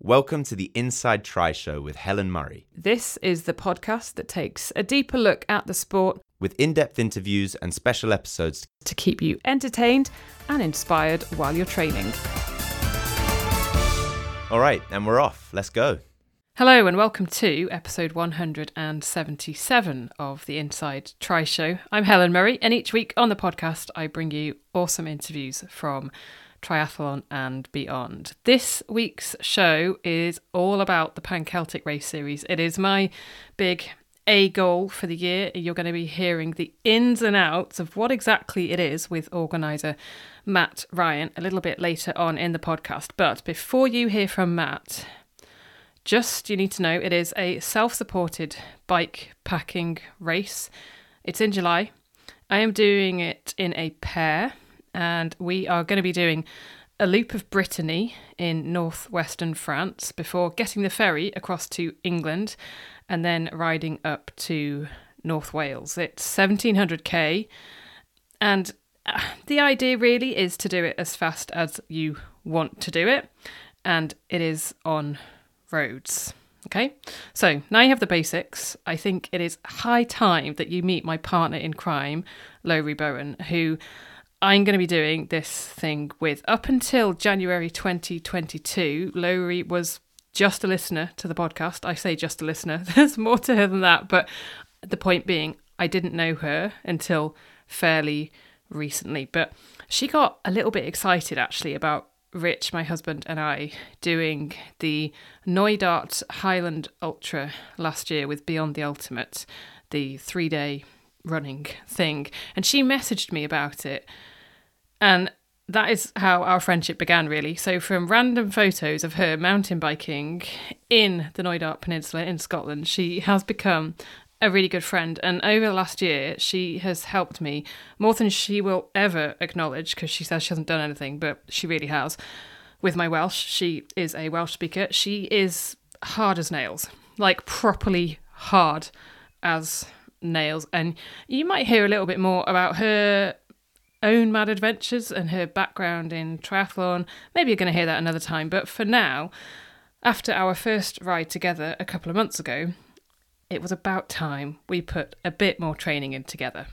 Welcome to the Inside Tri Show with Helen Murray. This is the podcast that takes a deeper look at the sport with in-depth interviews and special episodes to keep you entertained and inspired while you're training. All right, and we're off. Let's go. Hello and welcome to episode 177 of the Inside Tri Show. I'm Helen Murray, and each week on the podcast I bring you awesome interviews from triathlon and beyond. This week's show is all about the Pan Celtic Race series. It is my big A goal for the year. You're going to be hearing the ins and outs of what exactly it is with organiser Matt Ryan a little bit later on in the podcast. But before you hear from Matt, just you need to know it is a self-supported bike packing race. It's in July. I am doing it in a pair. And we are going to be doing a loop of Brittany in northwestern France before getting the ferry across to England and then riding up to North Wales. It's 1,700k. And the idea really is to do it as fast as you want to do it. And it is on roads. Okay, so now you have the basics. I think it is high time that you meet my partner in crime, Lowri Bowen, who I'm going to be doing this thing with. Up until January 2022, Lowri was just a listener to the podcast. I say just a listener. There's more to her than that. But the point being, I didn't know her until fairly recently. But she got a little bit excited, actually, about Rich, my husband, and I doing the Noidart Highland Ultra last year with Beyond the Ultimate, the 3-day running thing, and she messaged me about it, and that is how our friendship began, really. So from random photos of her mountain biking in the Noidart Peninsula in Scotland, she has become a really good friend, and over the last year she has helped me more than she will ever acknowledge, because she says she hasn't done anything, but she really has with my Welsh. She is a Welsh speaker. She is hard as nails, like properly hard as nails, and you might hear a little bit more about her own mad adventures and her background in triathlon. Maybe you're going to hear that another time, but for now, after our first ride together a couple of months ago, it was about time we put a bit more training in together.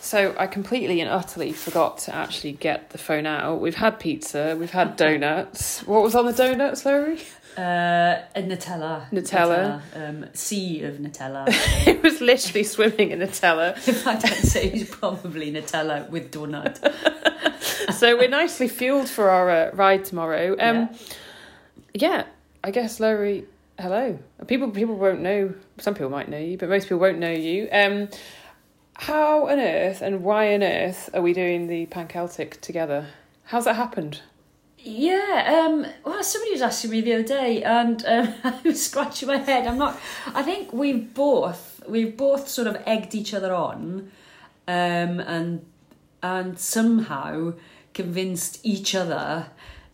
So I completely and utterly forgot to actually get the phone out. We've had pizza, we've had donuts. What was on the donuts, Lowri? Nutella. Sea of Nutella. It was literally swimming in Nutella. If I don't say, it's probably Nutella with donut. So we're nicely fueled for our ride tomorrow. Yeah, I guess, Lowri, hello. People won't know. Some people might know you, but most people won't know you. How on earth and why on earth are we doing the Pan Celtic together? How's that happened? Yeah, well, somebody was asking me the other day, and I was scratching my head. I think we've both sort of egged each other on, and somehow convinced each other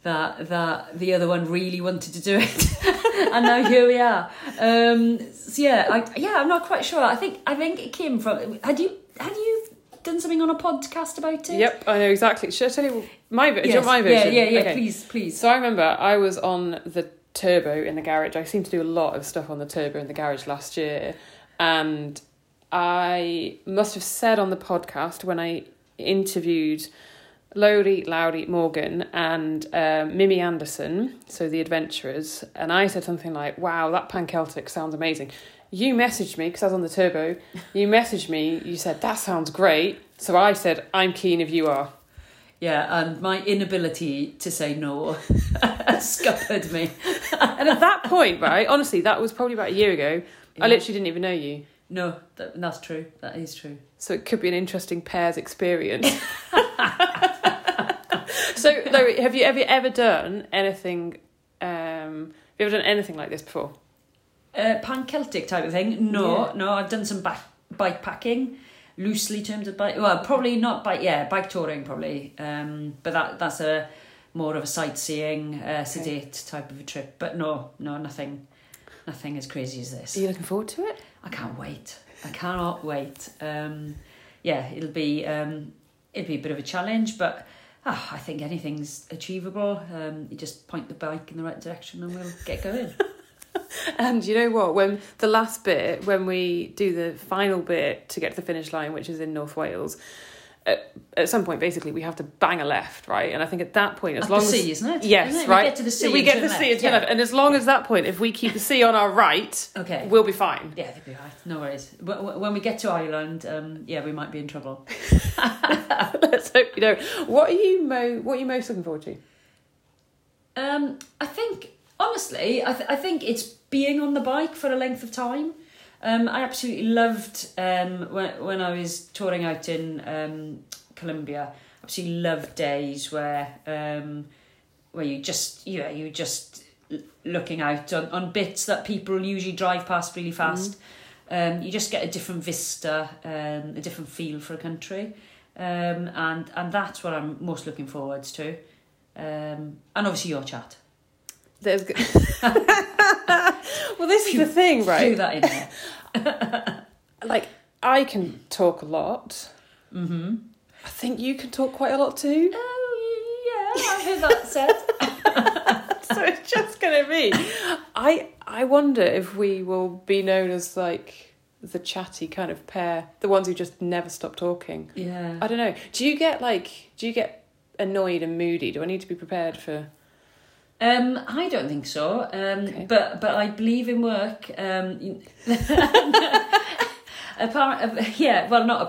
that the other one really wanted to do it, and now here we are. So yeah, I'm not quite sure. I think it came from. Had you done something on a podcast about it? Yep, I know exactly. Should I tell you my version? Yes. Do you want my version? Yeah. Okay. Please. So I remember I was on the turbo in the garage. I seem to do a lot of stuff on the turbo in the garage last year, and I must have said on the podcast when I interviewed Lowri Morgan and Mimi Anderson, so the adventurers, and I said something like, wow, that Pan Celtic sounds amazing. You messaged me, because I was on the turbo, you said, that sounds great. So I said, I'm keen if you are. Yeah, and my inability to say no scuppered me. And at that point, right, honestly, that was probably about a year ago, yeah. I literally didn't even know you. No, that's true. That is true. So it could be an interesting pairs experience. So, Lowri, have you ever done anything like this before? Pan Celtic type of thing? No. I've done some bike packing, loosely termed as bike. Well, probably not bike. Yeah, bike touring probably. But that's a more of a sightseeing, sedate type of a trip. But no, nothing. Nothing as crazy as this. Are you looking forward to it? I cannot wait. It'll be a bit of a challenge, but I think anything's achievable. You just point the bike in the right direction and we'll get going. And you know what? When we do the final bit to get to the finish line, which is in North Wales, at some point, basically, we have to bang a left, right? And I think at that point, as long as the sea, isn't it? Yes, isn't it? Right. We get to the sea. We get to the sea. It's left. And as long as that point, if we keep the sea on our right, okay, we'll be fine. Yeah, they'll be right. No worries. When we get to Ireland, we might be in trouble. Let's hope you don't. What are you most looking forward to? I think honestly, I think it's being on the bike for a length of time. I absolutely loved when I was touring out in Colombia. Absolutely loved days where you just looking out on bits that people usually drive past really fast. Mm-hmm. You just get a different vista, a different feel for a country, and that's what I'm most looking forward to. And obviously your chat. There's good. Well, this is the thing, right? Do that in there. Like, I can talk a lot. Mm-hmm. I think you can talk quite a lot too. Oh, yeah, I've heard that said. So it's just going to be... I wonder if we will be known as, like, the chatty kind of pair. The ones who just never stop talking. Yeah. I don't know. Do you get annoyed and moody? Do I need to be prepared for... I don't think so. Okay. But I believe in work. Not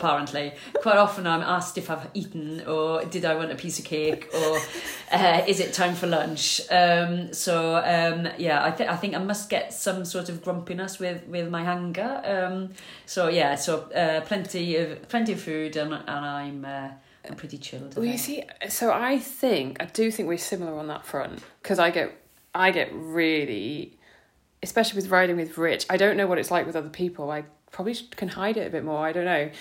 apparently. Quite often I'm asked if I've eaten or did I want a piece of cake or is it time for lunch? I think I must get some sort of grumpiness with my hunger. Plenty of food and I'm pretty chilled. Well, you see, so I do think we're similar on that front, because I get really, especially with riding with Rich, I don't know what it's like with other people. I probably can hide it a bit more, I don't know.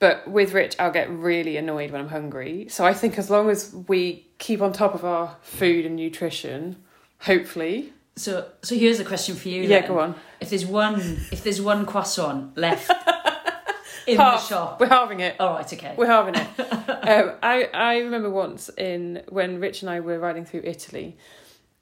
But with Rich, I'll get really annoyed when I'm hungry. So I think as long as we keep on top of our food and nutrition, hopefully. So here's a question for you. Yeah, then. Go on. If there's one croissant left... in the shop. We're halving it. All right, okay. We're halving it. I remember once when Rich and I were riding through Italy,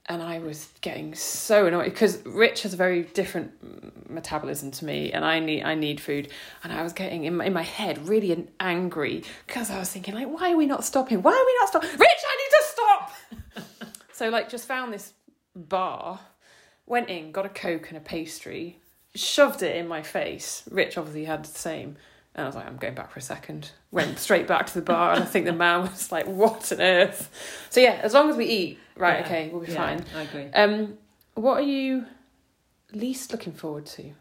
and I was getting so annoyed because Rich has a very different metabolism to me, and I need food, and I was getting in my head really angry because I was thinking, like, why are we not stopping? Rich, I need to stop. So, like, just found this bar, went in, got a Coke and a pastry, shoved it in my face. Rich obviously had the same. And I was like, I'm going back for a second. Went straight back to the bar, and I think the man was like, what on earth? So yeah, as long as we eat, right, yeah, okay, we'll be fine. I agree. What are you least looking forward to?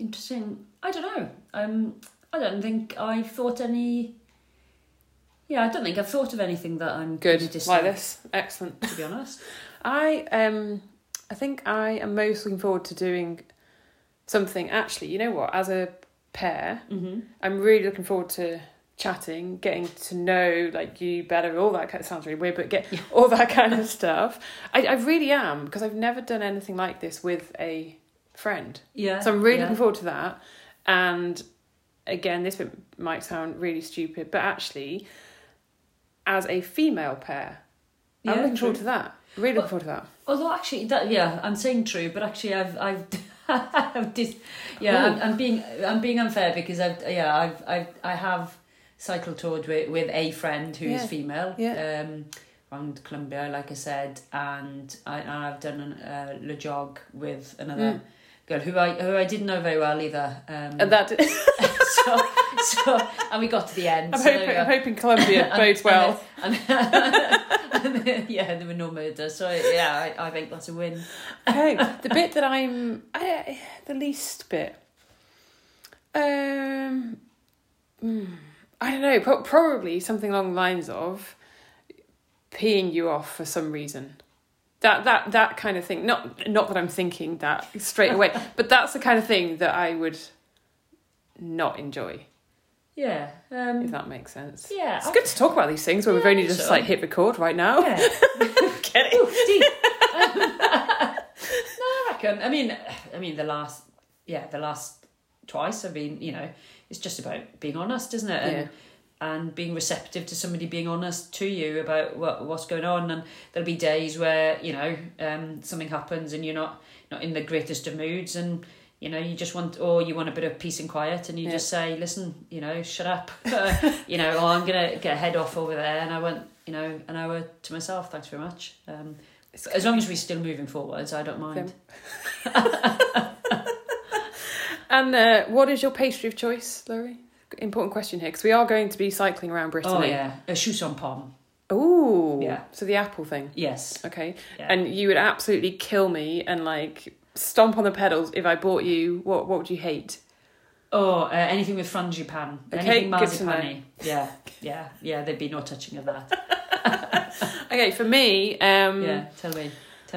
Interesting. I don't know. I don't think I've thought any... Yeah, I don't think I've thought of anything that I'm... Good, like this. Excellent. To be honest. I think I am most looking forward to doing something. Actually, you know what? As a pair, mm-hmm. I'm really looking forward to chatting, getting to know like you better, all that kind of, sounds really weird, but get all that kind of stuff. I really am, because I've never done anything like this with a friend. Yeah. So I'm really looking forward to that. And again, this bit might sound really stupid, but actually, as a female pair, I'm looking forward to that. Really looking forward to that. Although actually, that I'm saying true, but actually, I'm being unfair because I have cycle toured with a friend who's female around Colombia, like I said, and I've done Le Jog with another girl who I didn't know very well either. And that. And we got to the end. I'm hoping Colombia bodes well. And there were no murders, so I think that's a win. Okay, the bit that I'm the least bit. I don't know. Probably something along the lines of peeing you off for some reason. That kind of thing. Not that I'm thinking that straight away, but that's the kind of thing that I would not enjoy. Yeah. If that makes sense. Yeah. It's good to talk about these things when we've only just hit record right now. Yeah. Kidding. No, I reckon. I mean, the last twice. I mean, it's just about being honest, isn't it? And being receptive to somebody being honest to you about what's going on. And there'll be days where something happens and you're not in the greatest of moods, and you want a bit of peace and quiet, and you just say, listen, shut up, I'm gonna get a head off over there, and I want an hour to myself, thanks very much. As long as we're still moving forwards, I don't mind. And what is your pastry of choice, Lowri? Important question here, because we are going to be cycling around Brittany. Oh, yeah. A chanson pomme. Oh. Yeah. So the apple thing. Yes. Okay. Yeah. And you would absolutely kill me and, stomp on the pedals if I bought you. What would you hate? Oh, anything with frangipane. Okay, anything marzipan-y. Yeah, there'd be no touching of that. Okay, for me... yeah, tell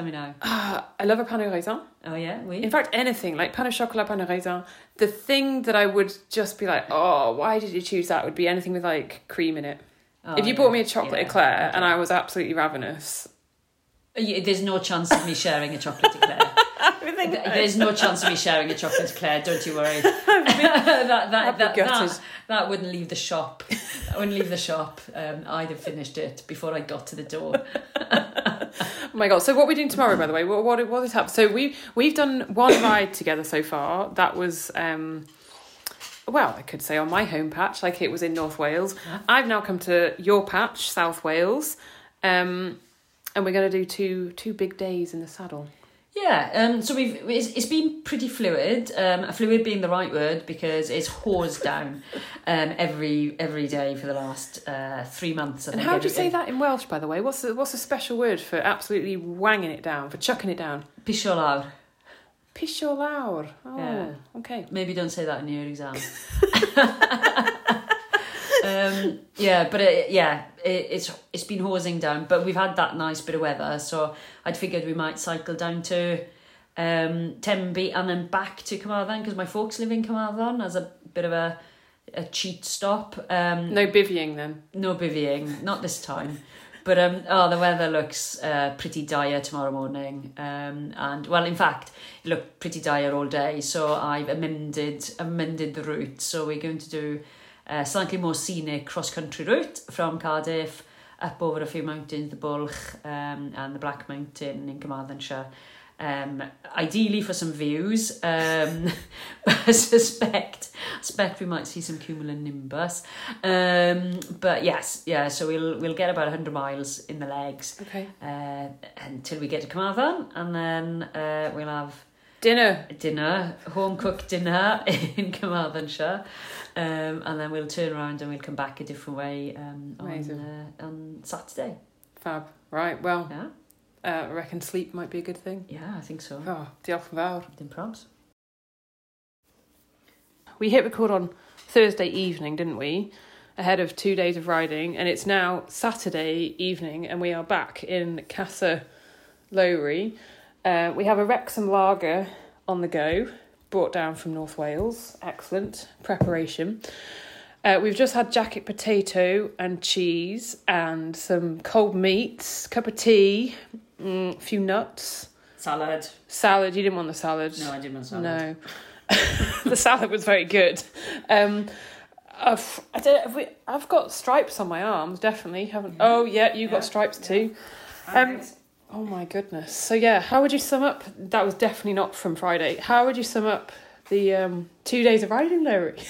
me now. I love a pan au raisin. Oh, yeah? Oui. In fact, anything, like pan au chocolat, pan au raisin. The thing that I would just be like, oh, why did you choose that, would be anything with, cream in it. Oh, if you bought me a chocolate eclair and I was absolutely ravenous... There's no chance of me sharing a chocolate eclair. There's no chance of me sharing a chocolate eclair, don't you worry. That wouldn't leave the shop. I'd have finished it before I got to the door. Oh my God. So what are we doing tomorrow, by the way? What is happening? So we've done one ride together so far. That was I could say on my home patch, it was in North Wales. I've now come to your patch, South Wales. And we're going to do two big days in the saddle. Yeah, so it's been pretty fluid. Fluid being the right word, because it's hosed down every day for the last 3 months. And how do you say that in Welsh, by the way? What's a special word for absolutely wanging it down, for chucking it down? Pisio lawr. Pisio lawr. Oh, yeah. Okay. Maybe don't say that in your exam. It's been hosing down, but we've had that nice bit of weather, so I'd figured we might cycle down to Temby and then back to Carmarthen, because my folks live in Carmarthen, as a bit of a cheat stop. No bivvying then? No bivvying, not this time. But the weather looks pretty dire tomorrow morning. In fact, it looked pretty dire all day, so I've amended the route. So we're going to do a slightly more scenic cross-country route from Cardiff up over a few mountains, the Bulch and the Black Mountain in Carmarthenshire. Ideally for some views, but I suspect we might see some cumulonimbus. So we'll get about 100 miles in the legs, until we get to Carmarthen, and then we'll have dinner, home-cooked dinner in Carmarthenshire, and then we'll turn around and we'll come back a different way on Saturday. Fab. Right, well, I reckon sleep might be a good thing. Yeah, I think so. Oh, diolch yn fawr. Dim probs. We hit record on Thursday evening, didn't we? Ahead of 2 days of riding, and it's now Saturday evening, and we are back in Casa Lowri. We have a Wrexham lager on the go, brought down from North Wales. Excellent preparation. We've just had jacket potato and cheese and some cold meats, cup of tea, a few nuts. Salad. Salad. You didn't want the salad. No, I didn't want salad. No. The salad was very good. I've got stripes on my arms, definitely. Haven't? Yeah. Oh, yeah, you got stripes too. Yeah. Oh, my goodness. So, yeah, how would you sum up? That was definitely not from Friday. How would you sum up the 2 days of riding, Lowri?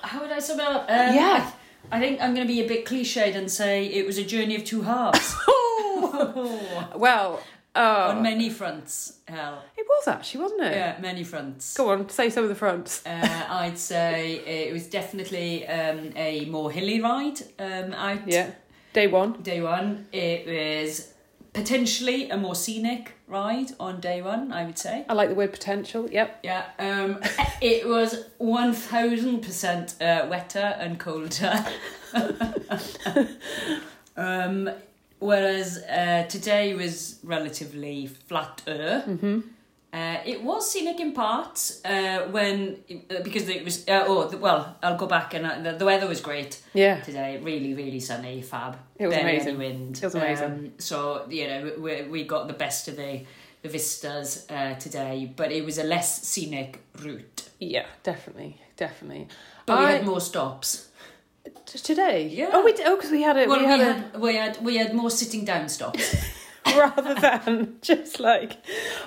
How would I sum it up? I think I'm going to be a bit cliched and say it was a journey of two halves. Well... on many fronts, Hel. It was actually, wasn't it? Yeah, many fronts. Go on, say some of the fronts. I'd say it was definitely a more hilly ride. Day one. It was potentially a more scenic ride on day one, I would say. I like the word potential, yep. Yeah. It was 1,000% wetter and colder. Whereas today was relatively flatter. Mm-hmm. It was scenic in parts because it was... I'll go back and the weather was great. Yeah. Today, really, really sunny, fab. It was amazing. Any wind. It was amazing. So, you know, we got the best of the vistas today, but it was a less scenic route. Yeah, definitely. But we had more stops. Today, yeah. We had more sitting down stops rather than just like.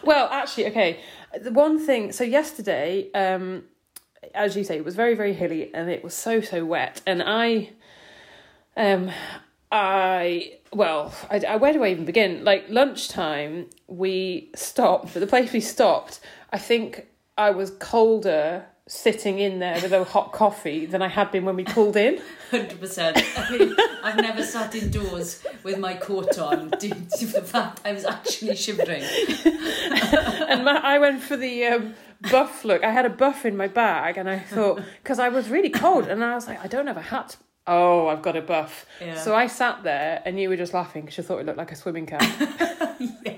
Well, actually, okay. The one thing. So yesterday, as you say, it was very, very hilly and it was so wet. And I where do I even begin? Like lunchtime, we stopped. But the place we stopped, I think I was colder sitting in there with a hot coffee than I had been when we pulled in. 100%. I mean, I've never sat indoors with my coat on due to the fact I was actually shivering. And I went for the buff look. I had a buff in my bag and I thought, because I was really cold and I was like, I don't have a hat. Oh, I've got a buff. Yeah. So I sat there and you were just laughing because you thought it looked like a swimming cap. Yeah.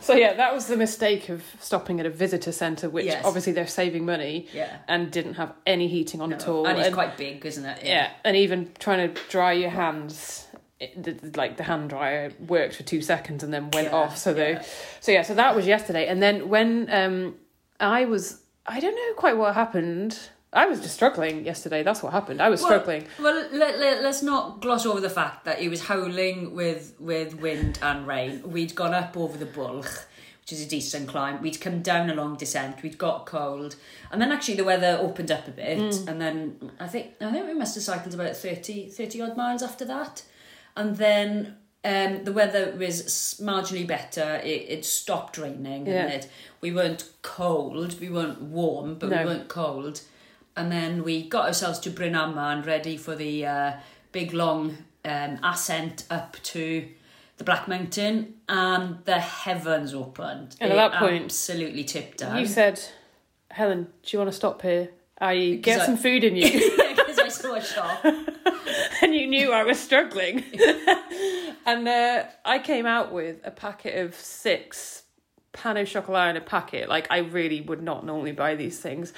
So, yeah, that was the mistake of stopping at a visitor centre, which obviously they're saving money and didn't have any heating on at all. And it's quite big, isn't it? Yeah. And even trying to dry your hands, the hand dryer worked for 2 seconds and then went off. So that was yesterday. And then when I don't know quite what happened. I was just struggling yesterday. That's what happened. I was struggling. Well, let's not gloss over the fact that it was howling with wind and rain. We'd gone up over the bulge, which is a decent climb. We'd come down a long descent. We'd got cold. And then actually the weather opened up a bit. And then I think we must have cycled about 30-odd miles after that. And then the weather was marginally better. It stopped raining. Yeah. And we weren't cold. We weren't warm, but we weren't cold. And then we got ourselves to Bryn Aman ready for the big long ascent up to the Black Mountain, and the heavens opened. And at that point, absolutely tipped down. You said, "Helen, do you want to stop here? I get some food in you." Because I saw a shop, and you knew I was struggling. And I came out with a packet of 6. Pan au chocolat in a packet. Like, I really would not normally buy these things.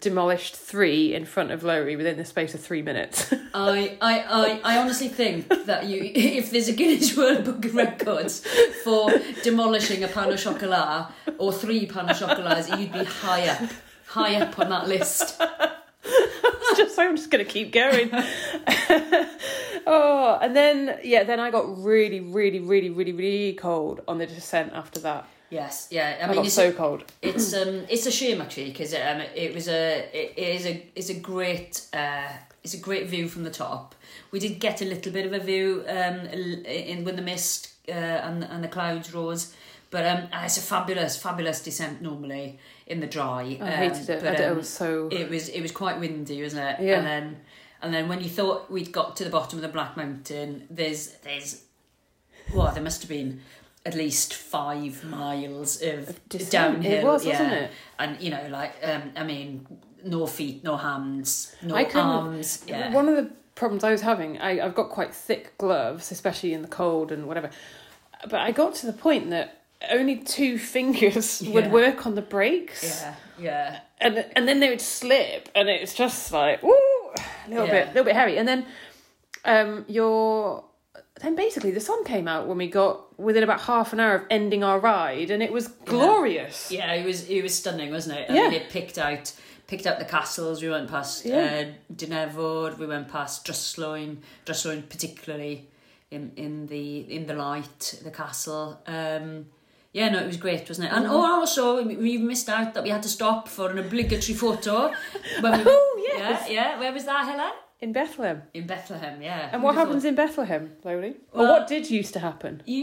Demolished 3 in front of Lowri within the space of 3 minutes. I honestly think that if there's a Guinness World Book of Records for demolishing a pan au chocolat or 3 pan au chocolats, you'd be high up on that list. I'm just going to keep going. Oh, and then I got really, really, really, really, really cold on the descent after that. Yes, yeah. I mean, it's so cold. It's a shame actually because it's a great view from the top. We did get a little bit of a view in when the mist and the clouds rose, but it's a fabulous descent normally in the dry. I hated it. But it was so. It was quite windy, wasn't it? Yeah. And then when you thought we'd got to the bottom of the Black Mountain, there must have been at least 5 miles of downhill. It was, wasn't it? And, you know, like, I mean, no feet, no hands, no arms. Yeah. One of the problems I was having, I've got quite thick gloves, especially in the cold and whatever, but I got to the point that only 2 fingers would work on the brakes. Yeah, yeah. And then they would slip, and it's just like, woo! a little bit hairy. And then then basically the sun came out when we got within about half an hour of ending our ride, and it was glorious. Yeah, it was stunning, wasn't it? I mean, it picked out the castles. We went past Dynevor, we went past Drusloin particularly in the light, the castle. Yeah, no, it was great, wasn't it? And also, we missed out that we had to stop for an obligatory photo. Where was that, Helen? In Bethlehem. In Bethlehem, yeah. And what happens in Bethlehem, Lowri? Well, what did used to happen? There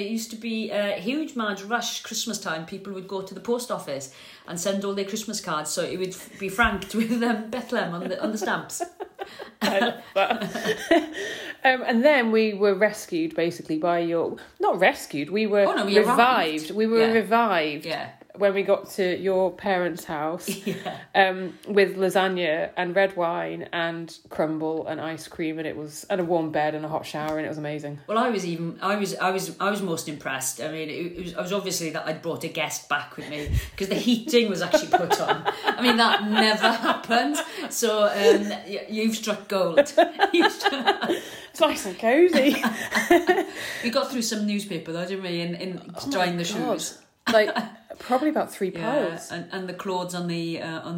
used to be a huge mad rush Christmas time. People would go to the post office and send all their Christmas cards, so it would be franked with Bethlehem on the stamps. I love that. And then we were rescued, basically, by your... Not rescued, we were revived. We were revived. Yeah. When we got to your parents' house with lasagna and red wine and crumble and ice cream, and a warm bed and a hot shower, and it was amazing. Well, I was most impressed. I mean, it was obviously that I'd brought a guest back with me because the heating was actually put on. I mean, that never happened. So you've struck gold. It's nice and cosy. We got through some newspaper though, didn't we? In drying the shoes. Like probably about 3 pounds, and the clothes on the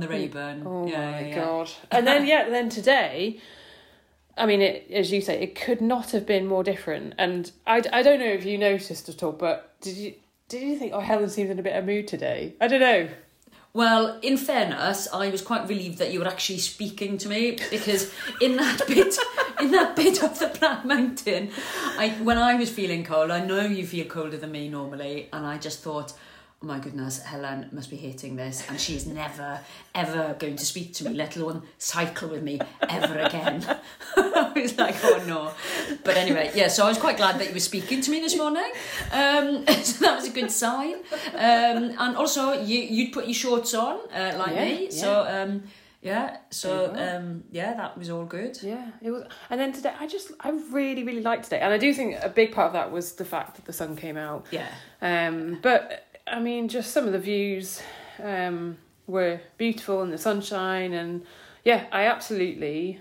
Rayburn. Oh my god! And then today, I mean, as you say, it could not have been more different. And I don't know if you noticed at all, but did you think, oh, Helen seems in a bit of a mood today? I don't know. Well, in fairness, I was quite relieved that you were actually speaking to me, because in that bit of the Black Mountain, when I was feeling cold, I know you feel colder than me normally, and I just thought, oh my goodness, Helen must be hating this, and she's never, ever going to speak to me, let alone cycle with me ever again. I was like, oh no. But anyway, so I was quite glad that you were speaking to me this morning. So that was a good sign. And also, you'd put your shorts on, me. Yeah. So that was all good. Yeah, it was. And then today, I really, really liked today. And I do think a big part of that was the fact that the sun came out. Yeah. But... I mean, just some of the views were beautiful, and the sunshine, and I absolutely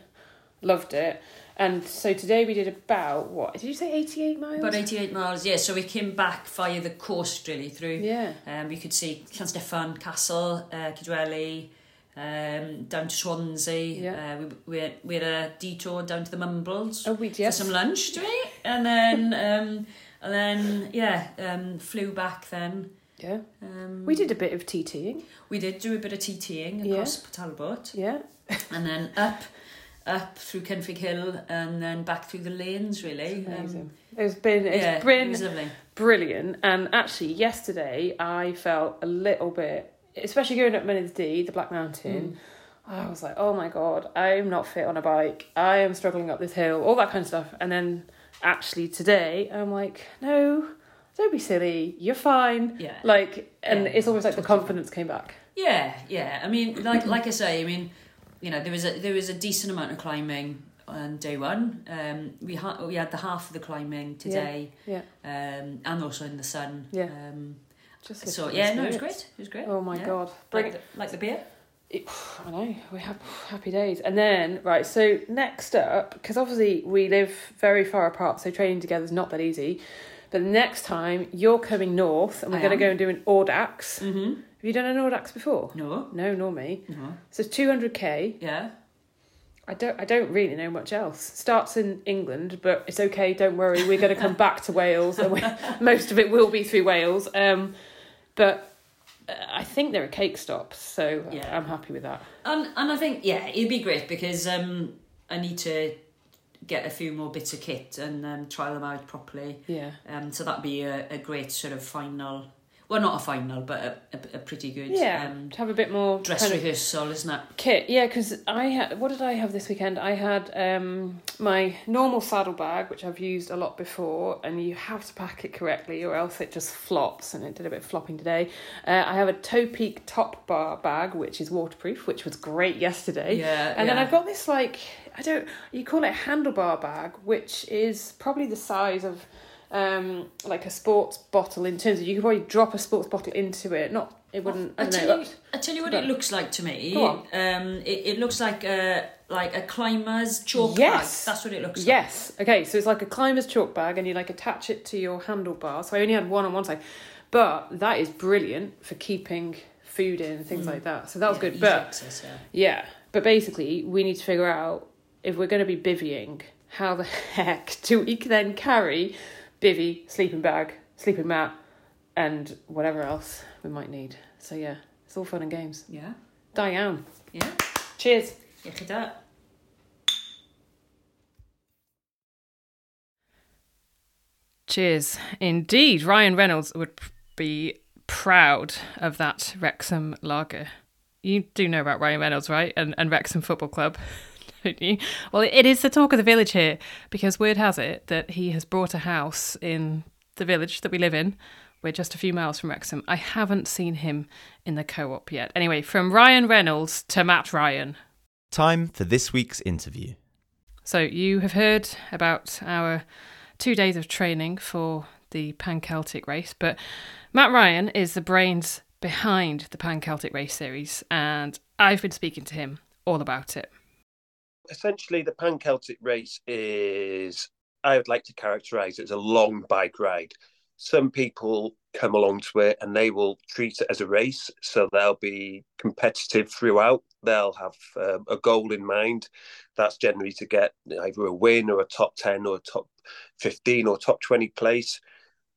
loved it. And so today we did about, what did you say, 88 miles? About 88 miles, yeah. So we came back via the coast really through. Yeah. We could see Llansteffan Castle, Kidwelly, down to Swansea. Yeah. We had a detour down to the Mumbles. Oh, we did. For some lunch, did we? And then flew back then. Yeah. We did a bit of TTing. We did do a bit of TTing across Talbot. Yeah. And then up through Kenfig Hill, and then back through the lanes, really. Amazing. It's been brilliant. And actually, yesterday, I felt a little bit, especially going up Menith D, the Black Mountain, I was like, oh my God, I'm not fit on a bike. I am struggling up this hill, all that kind of stuff. And then actually today, I'm like, no... Don't be silly. You're fine. Yeah. It's almost like the confidence came back. Yeah, yeah. I mean, like I say, I mean, you know, there was a decent amount of climbing on day one. We had the half of the climbing today. Yeah. And also in the sun. Yeah. It was great. Oh my God. Like the beer. I know, we have happy days. And then, right, so next up, because obviously we live very far apart, so training together is not that easy. But next time, you're coming north, and we're going to go and do an Audax. Mm-hmm. Have you done an Audax before? No, nor me. No. So 200k. Yeah. I don't really know much else. Starts in England, but it's okay. Don't worry. We're going to come back to Wales, and most of it will be through Wales. But I think there are cake stops, so I'm happy with that. And I think it'd be great, because I need to get a few more bits of kit and trial them out properly. Yeah. So that'd be a great sort of final. Well, not a final, but a pretty good. Yeah. To have a bit more dress kind of rehearsal, isn't it? Kit. Yeah, because what did I have this weekend? I had my normal saddlebag, which I've used a lot before, and you have to pack it correctly, or else it just flops. And it did a bit of flopping today. I have a Toe Peak top bar bag, which is waterproof, which was great yesterday. Yeah. And then I've got this you call it a handlebar bag, which is probably the size of like a sports bottle, in terms of you could probably drop a sports bottle into it. Not it wouldn't. Well, I tell you what it looks like to me. It looks like a climber's chalk bag. That's what it looks like. Yes. Okay. So it's like a climber's chalk bag, and you like attach it to your handlebar. So I only had one on one side, but that is brilliant for keeping food in and things like that. So that was good. But access, but basically we need to figure out, if we're going to be bivvying, how the heck do we then carry bivvy, sleeping bag, sleeping mat, and whatever else we might need. So yeah, it's all fun and games. Yeah. Diane. Yeah. Cheers. Yeah. Cheers. Indeed, Ryan Reynolds would be proud of that Wrexham lager. You do know about Ryan Reynolds, right? And Wrexham Football Club. Well, it is the talk of the village here, because word has it that he has bought a house in the village that we live in. We're just a few miles from Wrexham. I haven't seen him in the co-op yet. Anyway, from Ryan Reynolds to Matt Ryan. Time for this week's interview. So you have heard about our 2 days of training for the Pan Celtic Race, but Matt Ryan is the brains behind the Pan Celtic Race series, and I've been speaking to him all about it. Essentially, the Pan Celtic Race is, I would like to characterise it as a long bike ride. Some people come along to it and they will treat it as a race, so they'll be competitive throughout. They'll have a goal in mind. That's generally to get either a win or a top 10 or a top 15 or top 20 place.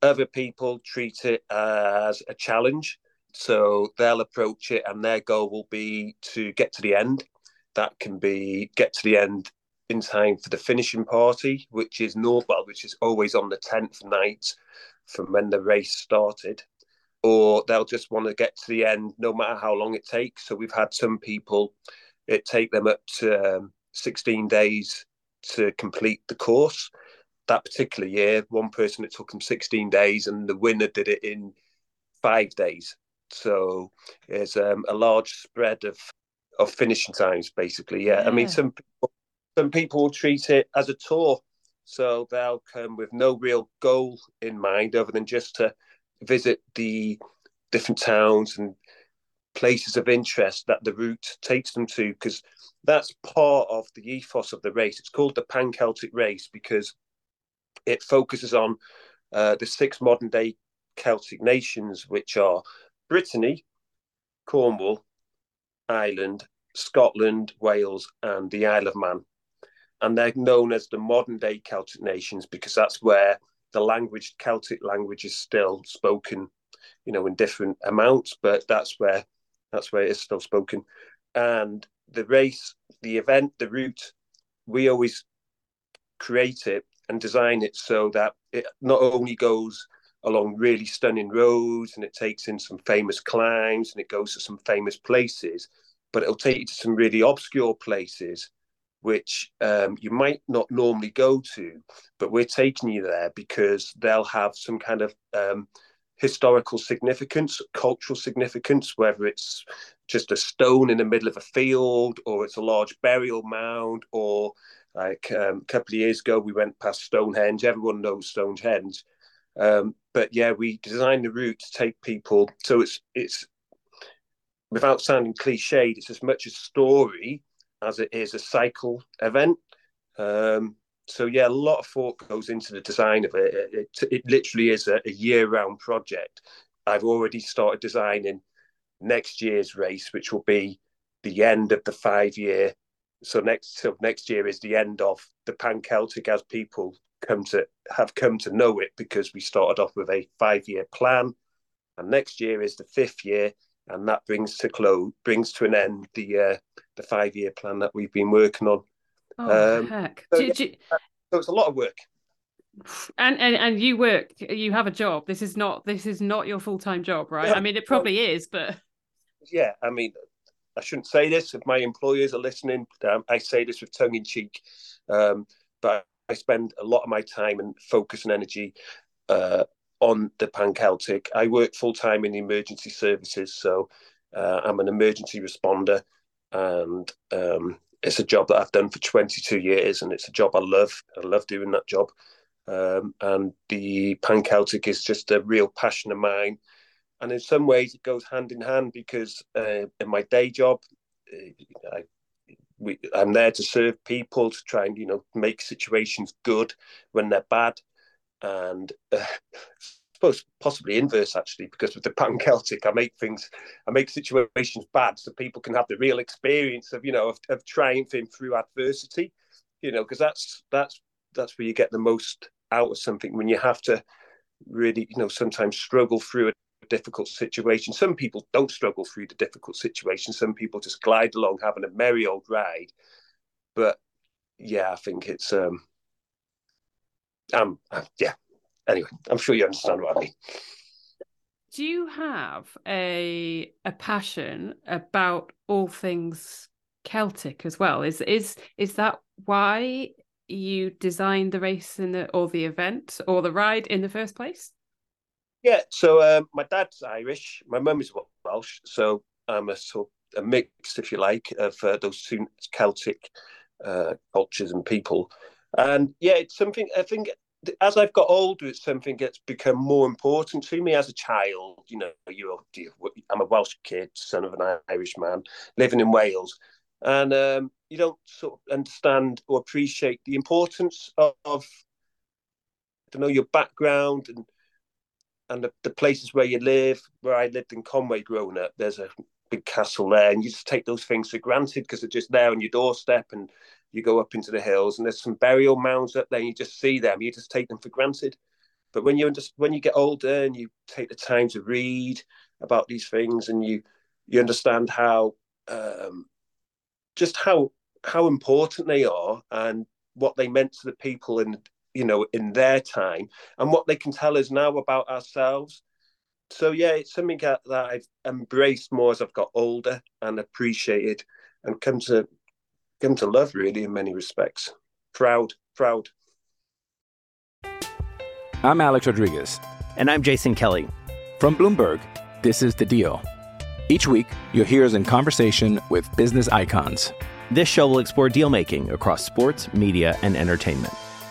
Other people treat it as a challenge, so they'll approach it and their goal will be to get to the end. That can be get to the end in time for the finishing party, which is always on the 10th night from when the race started. Or they'll just want to get to the end no matter how long it takes. So we've had some people, it take them up to 16 days to complete the course. That particular year, one person, it took them 16 days and the winner did it in 5 days. So there's a large spread of finishing times, basically. Yeah. I mean, some people treat it as a tour, so they'll come with no real goal in mind other than just to visit the different towns and places of interest that the route takes them to, because that's part of the ethos of the race. It's called the Pan Celtic Race because it focuses on the six modern day Celtic nations, which are Brittany, Cornwall, Ireland, Scotland, Wales, and the Isle of Man. And they're known as the modern day Celtic nations because that's where the language, Celtic language, is still spoken, in different amounts, but that's where it is still spoken. And the race, the event, the route, we always create it and design it so that it not only goes along really stunning roads and it takes in some famous climbs and it goes to some famous places, but it'll take you to some really obscure places which you might not normally go to, but we're taking you there because they'll have some kind of historical significance, cultural significance, whether it's just a stone in the middle of a field or it's a large burial mound, or like a couple of years ago, we went past Stonehenge. Everyone knows Stonehenge. But we designed the route to take people. So it's without sounding cliched, it's as much a story as it is a cycle event. So a lot of thought goes into the design of it. It literally is a year-round project. I've already started designing next year's race, which will be the end of the 5 year. So next year is the end of the Pan Celtic as people come to know it, because we started off with a 5 year plan, and next year is the fifth year, and that brings to an end the 5 year plan that we've been working on. Heck! So it's a lot of work. And you work. You have a job. This is not your full time job, right? Yeah. I mean, it probably is, but yeah, I mean, I shouldn't say this. If my employers are listening, I say this with tongue in cheek, but I spend a lot of my time and focus and energy on the Pan Celtic. I work full time in the emergency services, so I'm an emergency responder, and it's a job that I've done for 22 years, and it's a job I love. I love doing that job, And the Pan Celtic is just a real passion of mine. And in some ways it goes hand in hand because in my day job, I'm there to serve people, to try and, you know, make situations good when they're bad. And I suppose possibly inverse, actually, because with the Pan Celtic, I make situations bad so people can have the real experience of, you know, of triumphing through adversity, you know, because that's where you get the most out of something, when you have to really, you know, sometimes struggle through a difficult situation. Some people don't struggle through the difficult situation. Some people just glide along having a merry old ride. But yeah, I think it's yeah. Anyway, I'm sure you understand what I mean. Do you have a passion about all things Celtic as well? Is that why you designed the race or the event or the ride in the first place? Yeah, so my dad's Irish, my mum is Welsh, so I'm a sort of a mix, if you like, of those two Celtic cultures and people. And yeah, it's something, I think, as I've got older, it's something that's become more important to me as a child. You know, I'm a Welsh kid, son of an Irish man, living in Wales. And you don't sort of understand or appreciate the importance of, I don't know, your background and the places where you live. Where I lived in Conway growing up, there's a big castle there, and you just take those things for granted because they're just there on your doorstep, and you go up into the hills and there's some burial mounds up there, and you just see them, you just take them for granted. But when you get older and you take the time to read about these things, and you understand how just how important they are and what they meant to the people in their time, and what they can tell us now about ourselves. So yeah, it's something that I've embraced more as I've got older and appreciated, and come to love, really, in many respects. Proud. I'm Alex Rodriguez. And I'm Jason Kelly. From Bloomberg, this is The Deal. Each week, you'll hear us in conversation with business icons. This show will explore deal-making across sports, media, and entertainment.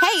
Hey,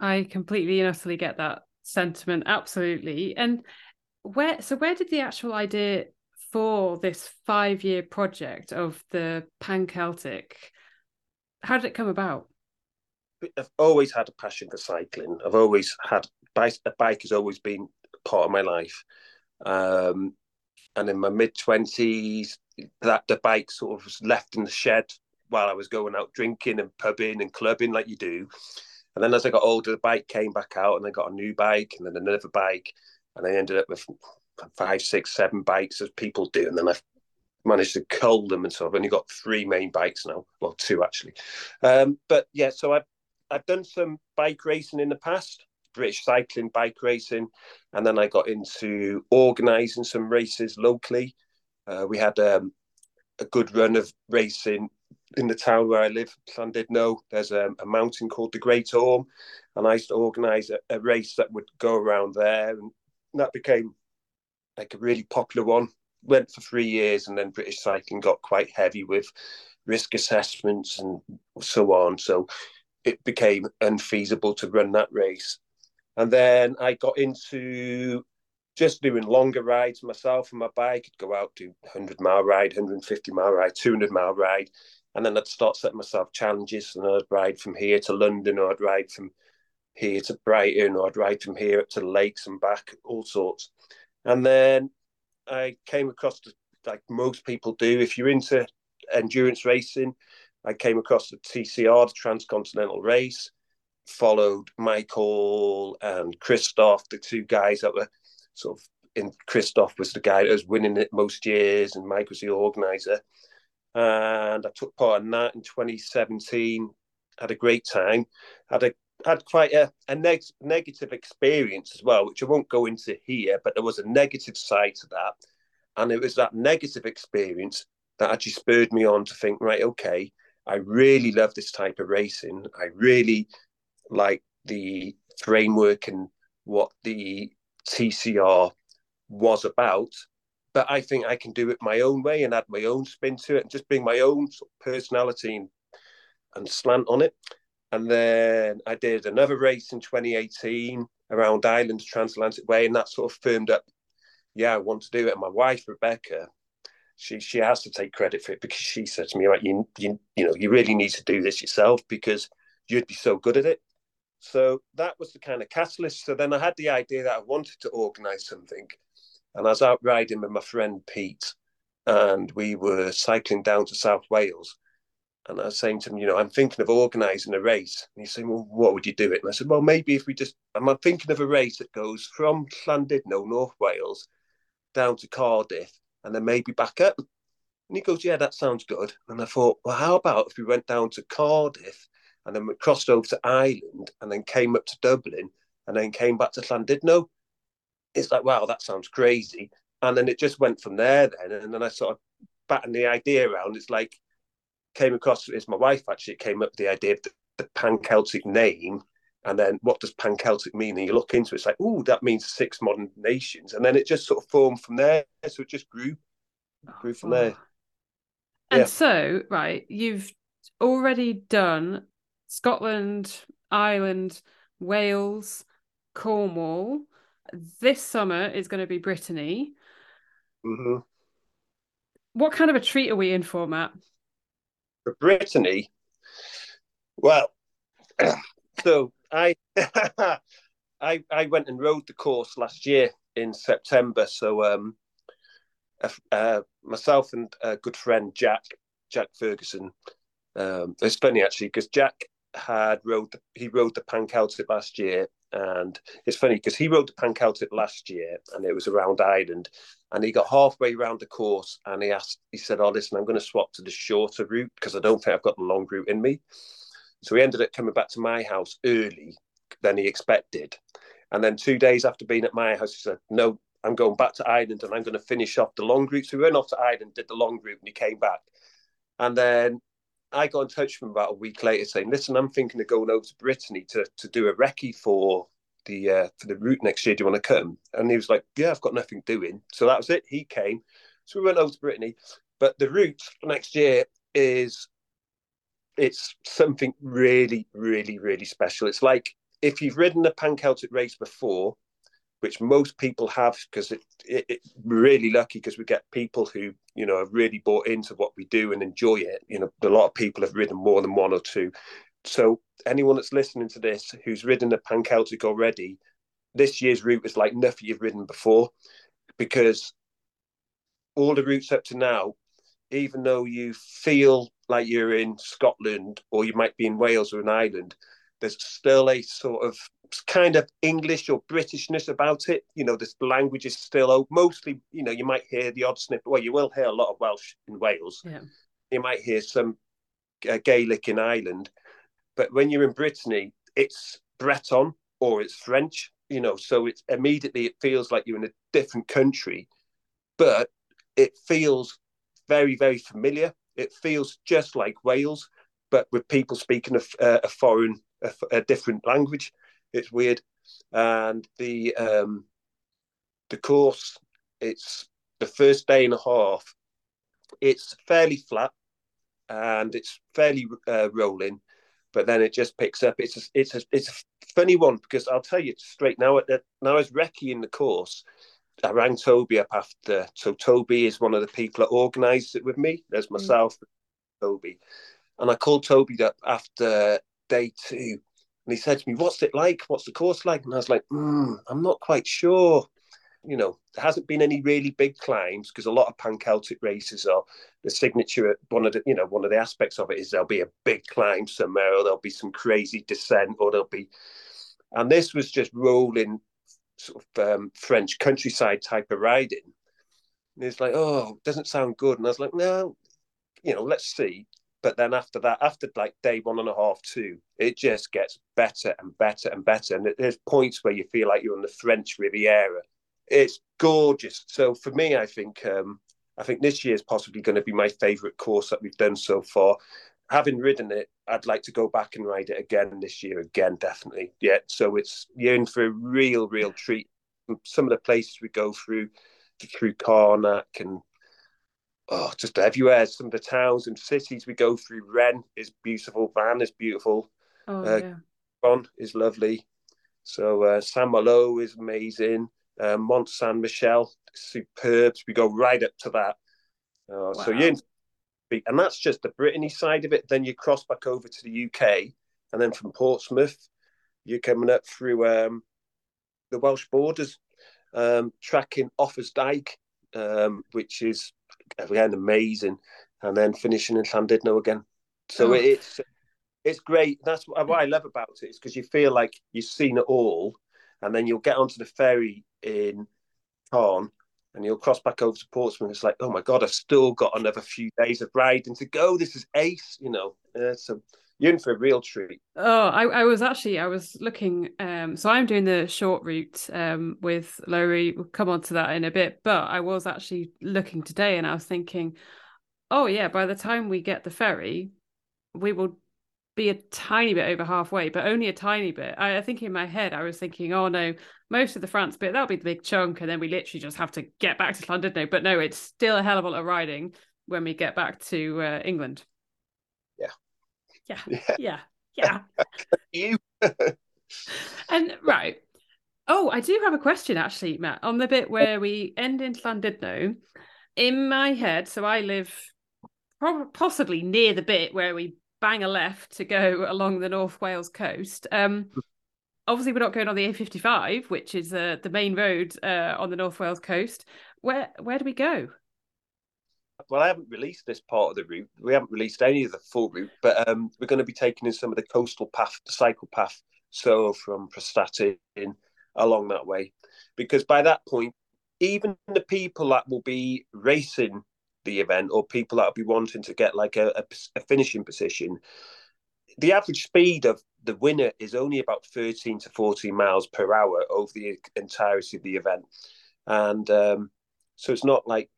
I completely and utterly get that sentiment, absolutely. And where did the actual idea for this 5-year project of the Pan Celtic, how did it come about? I've always had a passion for cycling. I've always had a bike has always been part of my life, and in my mid 20s, that the bike sort of was left in the shed while I was going out drinking and pubbing and clubbing like you do. And then as I got older, the bike came back out, and I got a new bike and then another bike. And I ended up with 5, 6, 7 bikes, as people do. And then I've managed to cull them. And so I've only got 3 main bikes now. Well, 2, actually. But yeah, so I've done some bike racing in the past, British cycling, bike racing. And then I got into organising some races locally. We had a good run of racing in the town where I live, Llandudno. There's a mountain called the Great Orme, and I used to organise a race that would go around there, and that became like a really popular one. Went for 3 years, and then British cycling got quite heavy with risk assessments and so on, so it became unfeasible to run that race. And then I got into just doing longer rides myself on my bike. I'd go out, do 100-mile ride, 150-mile ride, 200-mile ride. And then I'd start setting myself challenges, and I'd ride from here to London, or I'd ride from here to Brighton, or I'd ride from here up to the lakes and back, all sorts. And then I came across, like most people do, if you're into endurance racing, I came across the TCR, the Transcontinental Race, followed Michael and Christoph, the two guys that were sort of in. Christoph was the guy that was winning it most years, and Mike was the organizer. And I took part in that in 2017. Had a great time. Had quite a negative experience as well, which I won't go into here, but there was a negative side to that. And it was that negative experience that actually spurred me on to think, right, okay, I really love this type of racing. I really like the framework and what the TCR was about, but I think I can do it my own way and add my own spin to it and just bring my own personality and slant on it. And then I did another race in 2018 around Ireland, the Transatlantic Way, and that sort of firmed up, yeah, I want to do it. And my wife, Rebecca, she has to take credit for it, because she said to me, right, you know, you really need to do this yourself, because you'd be so good at it. So that was the kind of catalyst. So then I had the idea that I wanted to organise something. And I was out riding with my friend Pete, and we were cycling down to South Wales. And I was saying to him, you know, I'm thinking of organising a race. And he's saying, well, what would you do it? And I said, well, maybe if we just, I'm thinking of a race that goes from Llandudno, North Wales, down to Cardiff, and then maybe back up. And he goes, yeah, that sounds good. And I thought, well, how about if we went down to Cardiff, and then we crossed over to Ireland, and then came up to Dublin, and then came back to Llandudno? It's like, wow, that sounds crazy. And then it just went from there then. And then I sort of battened the idea around. It's like, came across, it's my wife actually came up with the idea of the Pan Celtic name. And then what does Pan Celtic mean? And you look into it, it's like, oh, that means six modern nations. And then it just sort of formed from there. So it just grew from there. And yeah. So, right, you've already done Scotland, Ireland, Wales, Cornwall. This summer is going to be Brittany. Mm-hmm. What kind of a treat are we in for, Matt? For Brittany, well, so I went and rode the course last year in September. So myself and a good friend Jack Ferguson. It's funny actually, because Jack rode the Pan Celtic last year, and it's funny because he rode the Pan Celtic last year, and it was around Ireland, and he got halfway around the course, and he said, oh, listen, I'm going to swap to the shorter route because I don't think I've got the long route in me. So he ended up coming back to my house early than he expected. And then 2 days after being at my house, he said, no, I'm going back to Ireland and I'm going to finish off the long route. So he went off to Ireland, did the long route, and he came back. And then I got in touch with him about a week later saying, listen, I'm thinking of going over to Brittany to do a recce for the route next year. Do you want to come? And he was like, yeah, I've got nothing doing. So that was it. He came. So we went over to Brittany. But the route for next year it's something really, really, really special. It's like if you've ridden a Pan Celtic race before, which most people have, because we're really lucky because we get people who, you know, have really bought into what we do and enjoy it. You know, a lot of people have ridden more than one or two. So anyone that's listening to this who's ridden a Pan Celtic already, this year's route is like nothing you've ridden before, because all the routes up to now, even though you feel like you're in Scotland or you might be in Wales or in Ireland, there's still a sort of kind of English or Britishness about it. You know, this language is still mostly, you know, you might hear the odd snippet. Well, you will hear a lot of Welsh in Wales. Yeah. You might hear some Gaelic in Ireland. But when you're in Brittany, it's Breton or it's French, you know, so it's immediately it feels like you're in a different country. But it feels very, very familiar. It feels just like Wales, but with people speaking a different language. It's weird. And the course, it's the first day and a half. It's fairly flat and it's fairly rolling, but then it just picks up. It's a funny one, because I'll tell you straight now, now as recce in the course, I rang Toby up after. So Toby is one of the people that organised it with me. There's myself, Toby. And I called Toby up after day two. And he said to me, what's it like? What's the course like? And I was like, I'm not quite sure. you know, there hasn't been any really big climbs because a lot of Pan Celtic races are the signature. One of the aspects of it is there'll be a big climb somewhere, or there'll be some crazy descent, or there'll be. And this was just rolling, sort of French countryside type of riding. And it's like, oh, it doesn't sound good. And I was like, no, you know, let's see. But then after that, after like day 1.5, 2, it just gets better and better and better. And there's points where you feel like you're on the French Riviera. It's gorgeous. So for me, I think this year is possibly going to be my favourite course that we've done so far. Having ridden it, I'd like to go back and ride it again this year. Again, definitely. Yeah. So it's, you're in for a real, real treat. Some of the places we go through Carnac and just everywhere. Some of the towns and cities we go through. Rennes is beautiful. Vannes is beautiful. Bon is lovely. So Saint Malo is amazing. Mont Saint Michel, superb. We go right up to that. So you, and that's just the Brittany side of it. Then you cross back over to the UK, and then from Portsmouth, you're coming up through the Welsh borders, tracking Offers Dyke, which is again amazing, and then finishing in Llandudno again. So it's great. That's what I love about it, is because you feel like you've seen it all, and then you'll get onto the ferry in Caen, and you'll cross back over to Portsmouth. It's like, oh my God, I've still got another few days of riding to go. This is ace, you know. So you're in for a real treat. Oh, I was looking. So I'm doing the short route with Lowri. We'll come on to that in a bit. But I was actually looking today, and I was thinking, oh yeah, by the time we get the ferry, we will be a tiny bit over halfway, but only a tiny bit. I think in my head I was thinking, oh no, most of the France bit, that'll be the big chunk, and then we literally just have to get back to London. But no, it's still a hell of a lot of riding when we get back to England. Yeah. You and right. Oh, I do have a question actually, Matt, on the bit where we end in Llandudno. In my head, so I live possibly near the bit where we bang a left to go along the North Wales coast. Obviously, we're not going on the A55, which is the main road on the North Wales coast. Where do we go? Well, I haven't released this part of the route. We haven't released any of the full route, but we're going to be taking in some of the coastal path, the cycle path, so from Prestatyn along that way. Because by that point, even the people that will be racing the event, or people that will be wanting to get like a finishing position, the average speed of the winner is only about 13 to 14 miles per hour over the entirety of the event. And so it's not like,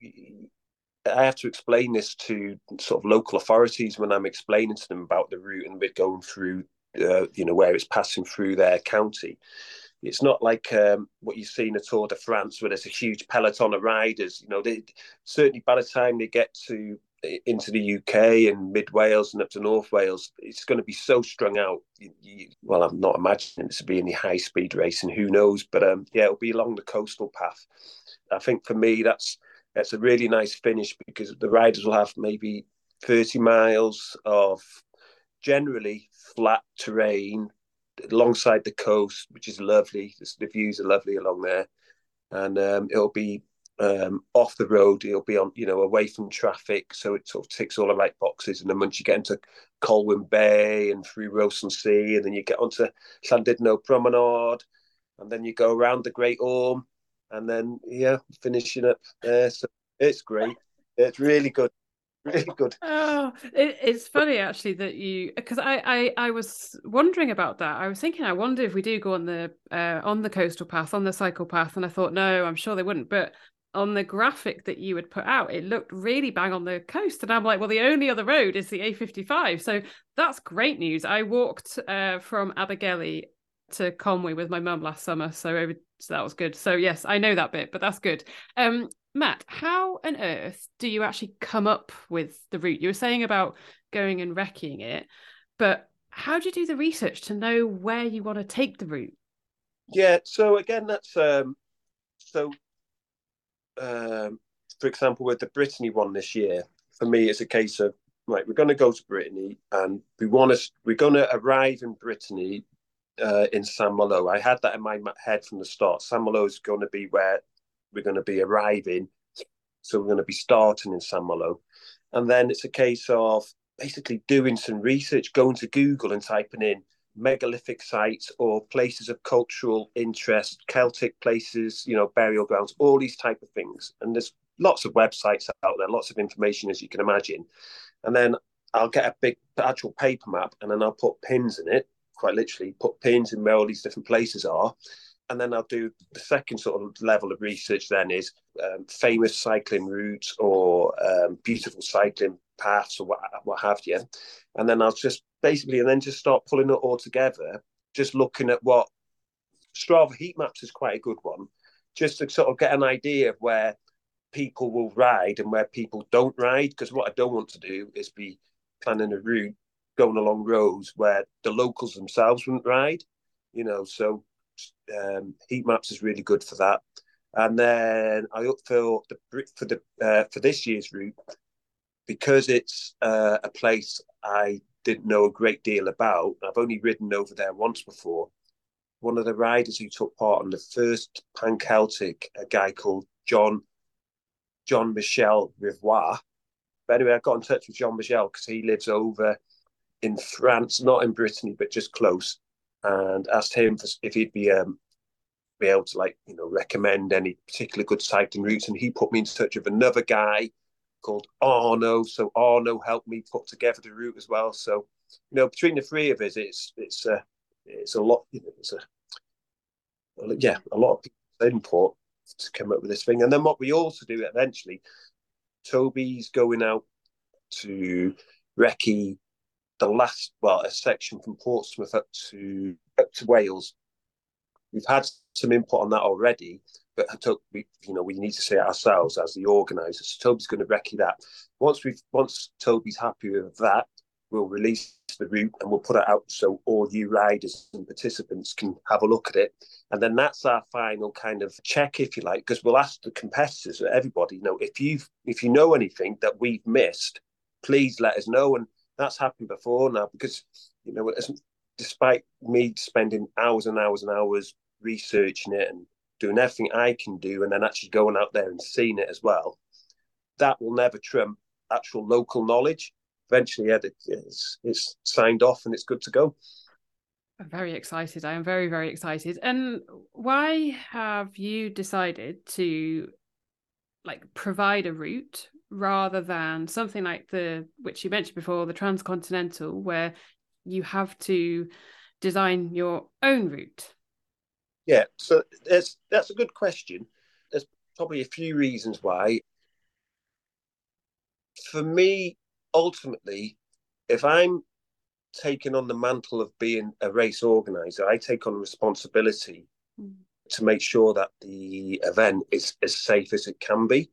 I have to explain this to sort of local authorities when I'm explaining to them about the route, and we're going through, where it's passing through their county. It's not like what you see in the Tour de France, where there's a huge peloton of riders. You know, they, certainly by the time they get into the UK and mid Wales and up to North Wales, it's going to be so strung out. Well, I'm not imagining it to be any high speed racing. Who knows? But it'll be along the coastal path. I think for me, that's a really nice finish, because the riders will have maybe 30 miles of generally flat terrain alongside the coast, which is lovely. The views are lovely along there, and it'll be off the road. It'll be on, away from traffic, so it sort of ticks all the right boxes. And then once you get into Colwyn Bay and through Rosen Sea, and then you get onto Llandudno Promenade, and then you go around the Great Orme, and then finishing up there. So it's great. It's really good. Really good. Oh, it's funny actually that you, because I was wondering about that. I was thinking, I wonder if we do go on the coastal path, on the cycle path, and I thought, no, I'm sure they wouldn't. But on the graphic that you had put out, it looked really bang on the coast, and I'm like, well, the only other road is the A55, so that's great news. I walked from Abergele to Conway with my mum last summer, so that was good. So yes, I know that bit, but that's good. Matt, how on earth do you actually come up with the route? You were saying about going and recceing it, but how do you do the research to know where you want to take the route? Yeah, so again, that's for example, with the Brittany one this year, for me, it's a case of, right, we're going to go to Brittany, and we're going to arrive in Brittany in Saint Malo. I had that in my head from the start. Saint Malo is going to be where we're going to be arriving. So we're going to be starting in Saint Malo. And then it's a case of basically doing some research, going to Google and typing in megalithic sites or places of cultural interest, Celtic places, you know, burial grounds, all these type of things. And there's lots of websites out there, lots of information, as you can imagine. And then I'll get a big actual paper map and then I'll put pins in it, quite literally, put pins in where all these different places are. And then I'll do the second sort of level of research then is famous cycling routes or beautiful cycling paths or what have you. And then I'll just basically, and then just start pulling it all together, just looking at what Strava heat maps is quite a good one, just to sort of get an idea of where people will ride and where people don't ride. Because what I don't want to do is be planning a route going along roads where the locals themselves wouldn't ride, you know, so... heat maps is really good for that. And then I up for this year's route, because it's a place I didn't know a great deal about. I've only ridden over there once before. One of the riders who took part in the first Pan Celtic, a guy called John Michel Rivoire. But anyway, I got in touch with John Michel because he lives over in France, not in Brittany, but just close. And asked him if he'd be able to, like, you know, recommend any particular good cycling routes. And he put me in touch with another guy called Arno. So Arno helped me put together the route as well. So, you know, between the three of us, it's a lot. You know, a lot of people's input to come up with this thing. And then what we also do eventually, Toby's going out to recce the last, well, a section from Portsmouth up to Wales. We've had some input on that already, but we need to say it ourselves as the organisers. So Toby's going to recce that. Once Toby's happy with that, we'll release the route and we'll put it out so all you riders and participants can have a look at it. And then that's our final kind of check, if you like, because we'll ask the competitors, everybody, you know, if you know anything that we've missed, please let us know. And that's happened before now, because, you know, despite me spending hours and hours and hours researching it and doing everything I can do and then actually going out there and seeing it as well, that will never trump actual local knowledge. Eventually, yeah, it's signed off and it's good to go. I'm very excited. I am very, very excited. And why have you decided to, like, provide a route rather than something like which you mentioned before, the Transcontinental, where you have to design your own route? Yeah, so that's a good question. There's probably a few reasons why. For me, ultimately, if I'm taking on the mantle of being a race organizer, I take on responsibility to make sure that the event is as safe as it can be.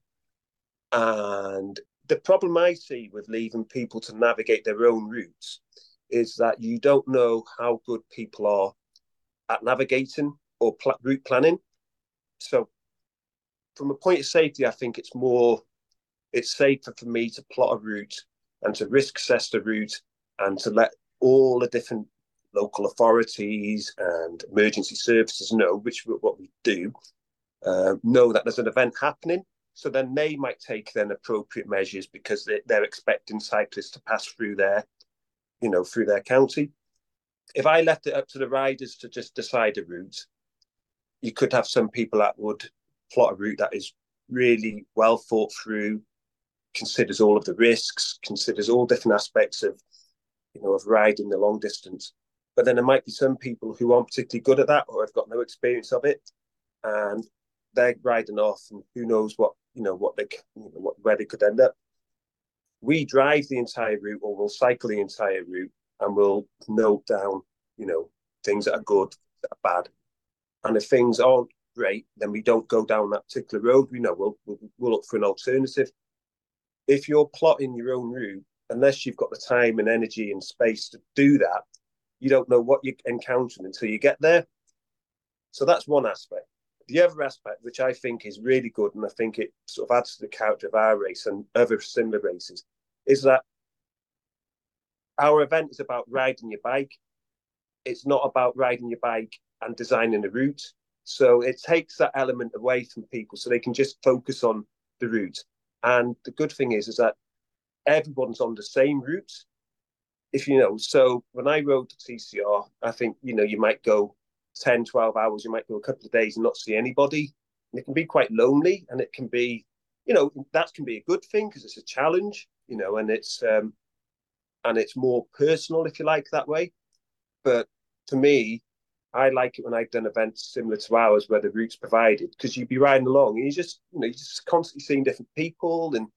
And the problem I see with leaving people to navigate their own routes is that you don't know how good people are at navigating or route planning. So from a point of safety, I think it's safer for me to plot a route and to risk assess the route and to let all the different local authorities and emergency services know, which what we do, know that there's an event happening. So then they might take then appropriate measures because they're expecting cyclists to pass through their county. If I left it up to the riders to just decide a route, you could have some people that would plot a route that is really well thought through, considers all of the risks, considers all different aspects of, you know, of riding the long distance. But then there might be some people who aren't particularly good at that or have got no experience of it, and they're riding off, and who knows where they could end up. We drive the entire route, or we'll cycle the entire route, and we'll note down, you know, things that are good, that are bad, and if things aren't great, then we don't go down that particular road. We know we'll look for an alternative. If you're plotting your own route, unless you've got the time and energy and space to do that, you don't know what you're encountering until you get there. So that's one aspect. The other aspect, which I think is really good, and I think it sort of adds to the character of our race and other similar races, is that our event is about riding your bike. It's not about riding your bike and designing a route. So it takes that element away from people so they can just focus on the route. And the good thing is that everyone's on the same route, if you know. So when I rode the TCR, I think, you know, you might go 10, 12 hours, you might go a couple of days and not see anybody. And it can be quite lonely, and it can be, you know, that can be a good thing because it's a challenge, you know, and it's more personal, if you like, that way. But to me, I like it when I've done events similar to ours where the route's provided, because you'd be riding along and you just, you know, you're just constantly seeing different people, and,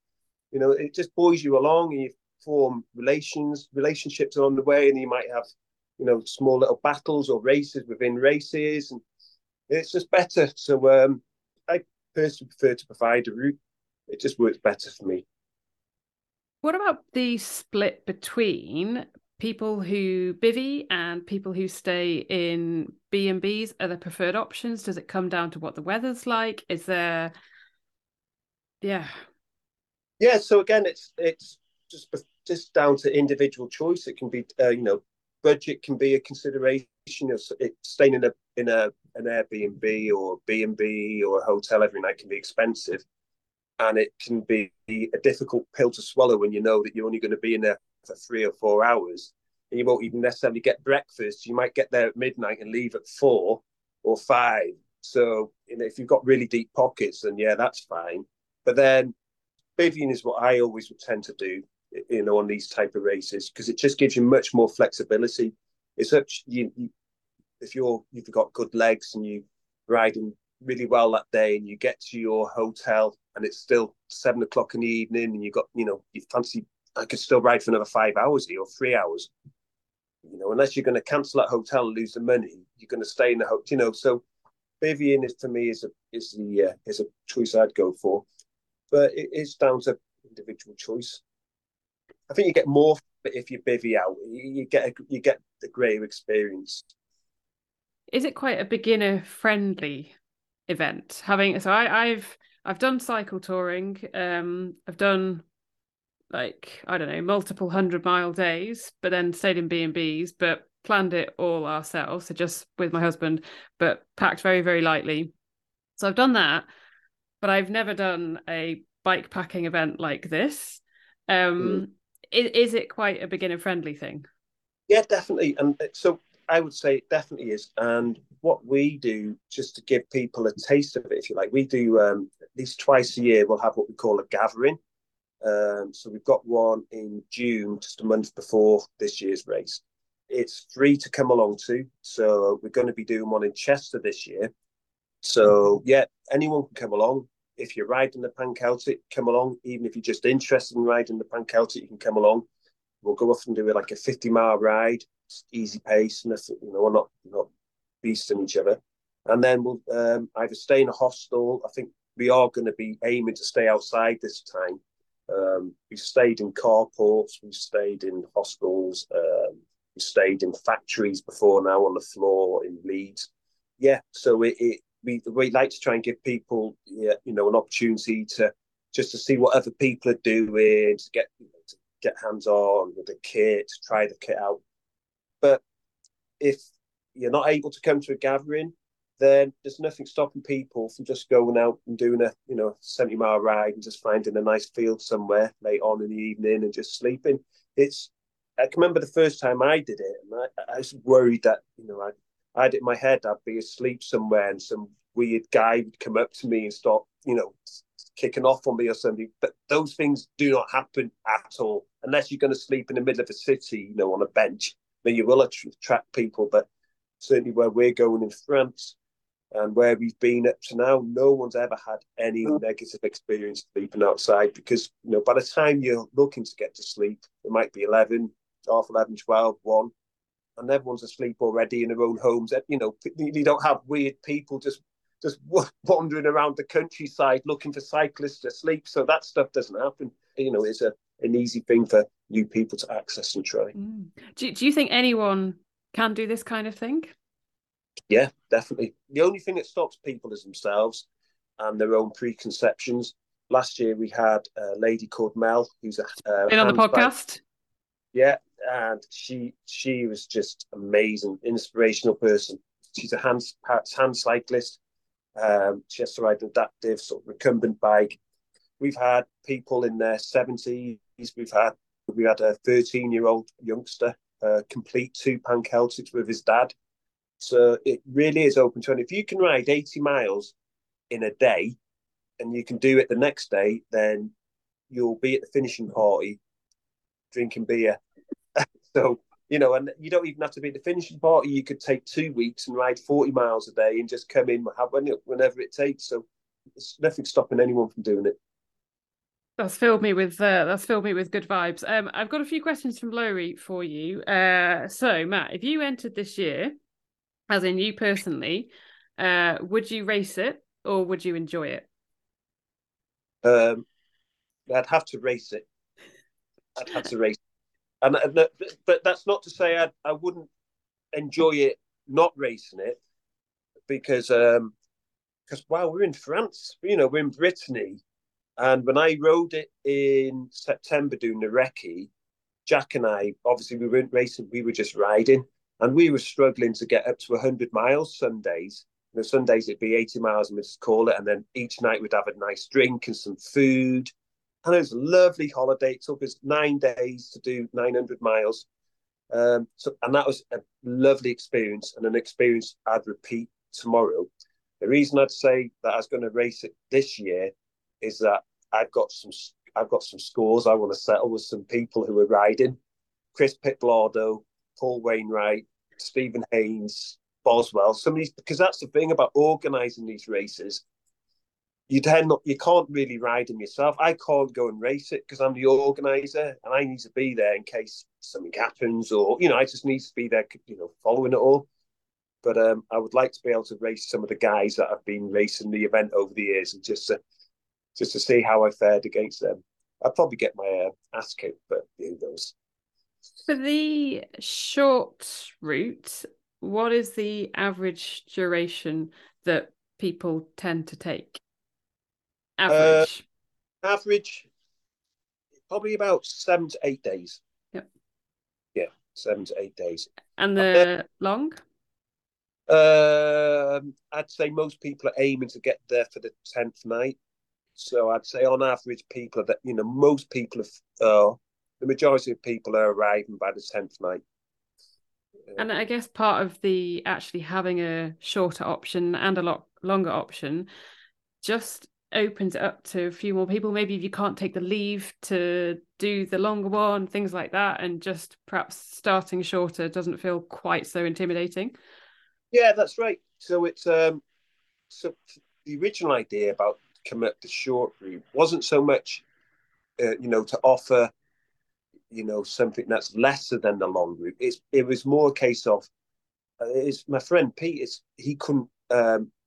you know, it just buoys you along, and you form relationships along the way, and you might have, you know, small little battles or races within races, and it's just better. So I personally prefer to provide a route. It just works better for me. What about the split between people who bivvy and people who stay in B&Bs? Are there preferred options? Does it come down to what the weather's like? Is there, yeah. So again, it's just down to individual choice. It can be, you know, budget can be a consideration. You know, staying in an Airbnb or B&B or a hotel every night can be expensive, and it can be a difficult pill to swallow when you know that you're only going to be in there for 3 or 4 hours, and you won't even necessarily get breakfast. You might get there at midnight and leave at 4 or 5. So, you know, if you've got really deep pockets, then yeah, that's fine. But then bivvying is what I always would tend to do, you know, on these type of races, because it just gives you much more flexibility. It's such, if you've got good legs and you riding really well that day, and you get to your hotel and it's still 7 o'clock in the evening, and you've got, you know, you fancy, I could still ride for another 5 hours here or 3 hours, you know, unless you're going to cancel that hotel and lose the money, you're going to stay in the hotel, you know. So bivvying is, to me, is a choice I'd go for, but it is down to individual choice. I think you get more if you bivvy out. You get the greater experience. Is it quite a beginner friendly event? I've done cycle touring. I've done, like, I don't know, multiple 100-mile days, but then stayed in B&Bs, but planned it all ourselves, so just with my husband, but packed very, very lightly. So I've done that, but I've never done a bike packing event like this. Is it quite a beginner-friendly thing? Yeah, definitely. And so I would say it definitely is. And what we do, just to give people a taste of it, if you like, we do at least twice a year, we'll have what we call a gathering. So we've got one in June, just a month before this year's race. It's free to come along to. So we're going to be doing one in Chester this year. So yeah, anyone can come along. If you're riding the Pan Celtic, come along. Even if you're just interested in riding the Pan Celtic, you can come along. We'll go off and do like a 50-mile ride, easy pace, nothing, you know, we're not beasting each other. And then we'll either stay in a hostel. I think we are going to be aiming to stay outside this time. We've stayed in carports, we've stayed in hostels, we've stayed in factories before now on the floor in Leeds. Yeah, so we like to try and give people, yeah, you know, an opportunity to see what other people are doing, to get, you know, to get hands on with the kit, to try the kit out. But if you're not able to come to a gathering, then there's nothing stopping people from just going out and doing a, you know, 70-mile ride and just finding a nice field somewhere late on in the evening and just sleeping. I can remember the first time I did it, and I was worried that, you know, I had it in my head I'd be asleep somewhere and some weird guy would come up to me and start, you know, kicking off on me or something. But those things do not happen at all, unless you're going to sleep in the middle of a city, you know, on a bench. Then you will attract people. But certainly where we're going in France, and where we've been up to now, no one's ever had any negative experience sleeping outside, because, you know, by the time you're looking to get to sleep, it might be 11, half 11, 12, 1, and everyone's asleep already in their own homes. You know, you don't have weird people just wandering around the countryside looking for cyclists to sleep. So that stuff doesn't happen. You know, it's an easy thing for new people to access and try. Mm. Do you think anyone can do this kind of thing? Yeah, definitely. The only thing that stops people is themselves and their own preconceptions. Last year we had a lady called Mel, who's been on the podcast. Yeah, and she was just amazing, inspirational person. She's a hand cyclist. She has to ride an adaptive sort of recumbent bike. We've had people in their 70s. We had a 13-year-old youngster complete 2 Pan Celtics with his dad. So it really is open to anyone. If you can ride 80 miles in a day and you can do it the next day, then you'll be at the finishing party drinking beer. So, you know, and you don't even have to be at the finishing party. You could take 2 weeks and ride 40 miles a day and just come in whenever it takes. So there's nothing stopping anyone from doing it. That's filled me with good vibes. I've got a few questions from Lowri for you. So Matt, if you entered this year, as in you personally, would you race it or would you enjoy it? I'd have to race it. But that's not to say I wouldn't enjoy it not racing it, because wow, we're in France, you know, we're in Brittany. And when I rode it in September doing the recce, Jack and I, obviously we weren't racing, we were just riding. And we were struggling to get up to 100 miles some days. You know, some days it'd be 80 miles and we'd just call it. And then each night we'd have a nice drink and some food. And it was a lovely holiday. It took us 9 days to do 900 miles. And that was a lovely experience, and an experience I'd repeat tomorrow. The reason I'd say that I was going to race it this year is that I've got some scores I want to settle with some people who are riding. Chris Piclardo, Paul Wainwright, Stephen Haynes, Boswell, some of these, because that's the thing about organising these races. You can't really ride them yourself. I can't go and race it because I'm the organiser and I need to be there in case something happens, or, you know, I just need to be there, you know, following it all. But I would like to be able to race some of the guys that have been racing the event over the years, and just to see how I fared against them. I'd probably get my ass kicked, but who knows. For the short route, what is the average duration that people tend to take? Average, probably about 7 to 8 days. Yep. Yeah, 7 to 8 days. And the long? I'd say most people are aiming to get there for the 10th night. So I'd say on average, people that, you know, most people the majority of people are arriving by the 10th night. And I guess part of the actually having a shorter option and a lot longer option just opens it up to a few more people. Maybe if you can't take the leave to do the longer one, things like that, and just perhaps starting shorter doesn't feel quite so intimidating. Yeah, that's right. So it's so the original idea about coming up the short route wasn't so much, you know, to offer, you know, something that's lesser than the long route. It was more a case of, my friend Pete, he couldn't,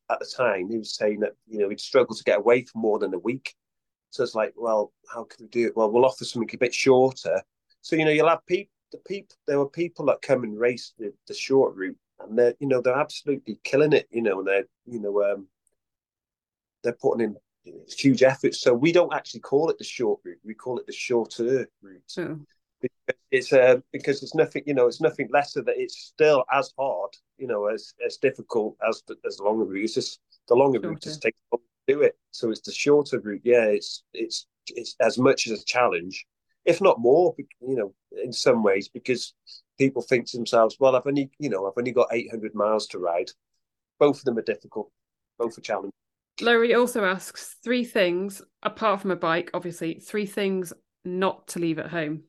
at the time, he was saying that, you know, he'd struggle to get away for more than a week. So it's like, well, how can we do it? Well, we'll offer something a bit shorter. So, you know, you'll have there were people that come and race the short route, and they're, you know, they're absolutely killing it, you know, and they're, you know, they're putting in huge efforts. So we don't actually call it the short route, we call it the shorter route. Mm. Because it's nothing, you know, it's nothing lesser, that it's still as hard, you know, as difficult as the longer route. It's just the longer route just takes longer to do it. So it's the shorter route. Yeah, it's as much as a challenge, if not more, you know, in some ways, because people think to themselves, well, I've only got 800 miles to ride. Both of them are difficult, both are challenging. Lowri also asks, 3 things, apart from a bike, obviously, 3 things not to leave at home.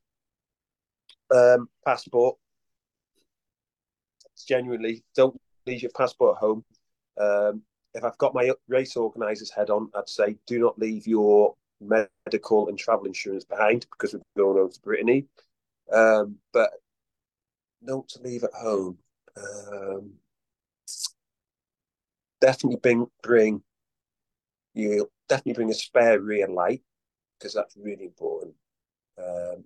Passport. Genuinely, don't leave your passport at home. If I've got my race organiser's head on, I'd say do not leave your medical and travel insurance behind, because we're going over to Brittany. But not to leave at home. Definitely bring. You'll definitely bring a spare rear light, because that's really important.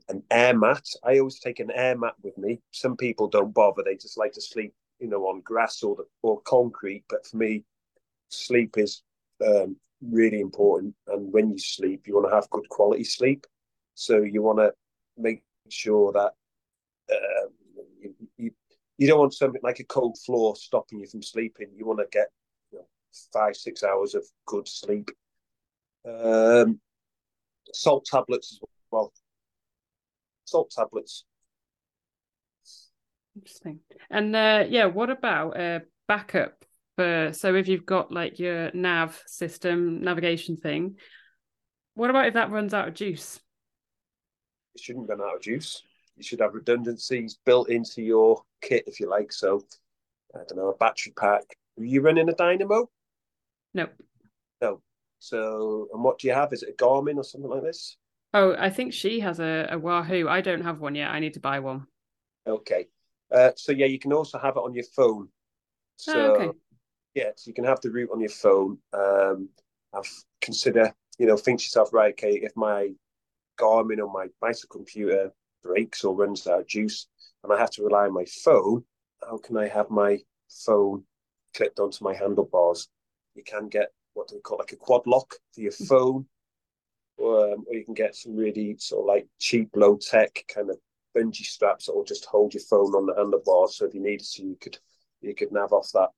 An air mat. I always take an air mat with me. Some people don't bother. They just like to sleep, you know, on grass or concrete. But for me, sleep is really important. And when you sleep, you want to have good quality sleep. So you want to make sure that you don't want something like a cold floor stopping you from sleeping. You want to get 5-6 hours of good sleep. Salt tablets as well. Salt tablets. Interesting. And what about backup? So if you've got like your nav system, navigation thing, what about if that runs out of juice? It shouldn't run out of juice. You should have redundancies built into your kit, if you like. So, I don't know, a battery pack. Are you running a dynamo? No. So, and what do you have? Is it a Garmin or something like this? Oh, I think she has a Wahoo. I don't have one yet. I need to buy one. Okay. You can also have it on your phone. So, so you can have the route on your phone. Think to yourself, right, okay, if my Garmin or my bicycle computer breaks or runs out of juice and I have to rely on my phone, how can I have my phone clipped onto my handlebars? You can get what they call like a quad lock for your phone, or you can get some really sort of like cheap, low tech kind of bungee straps that will just hold your phone on the handlebars. So if you needed to, you could nav off that.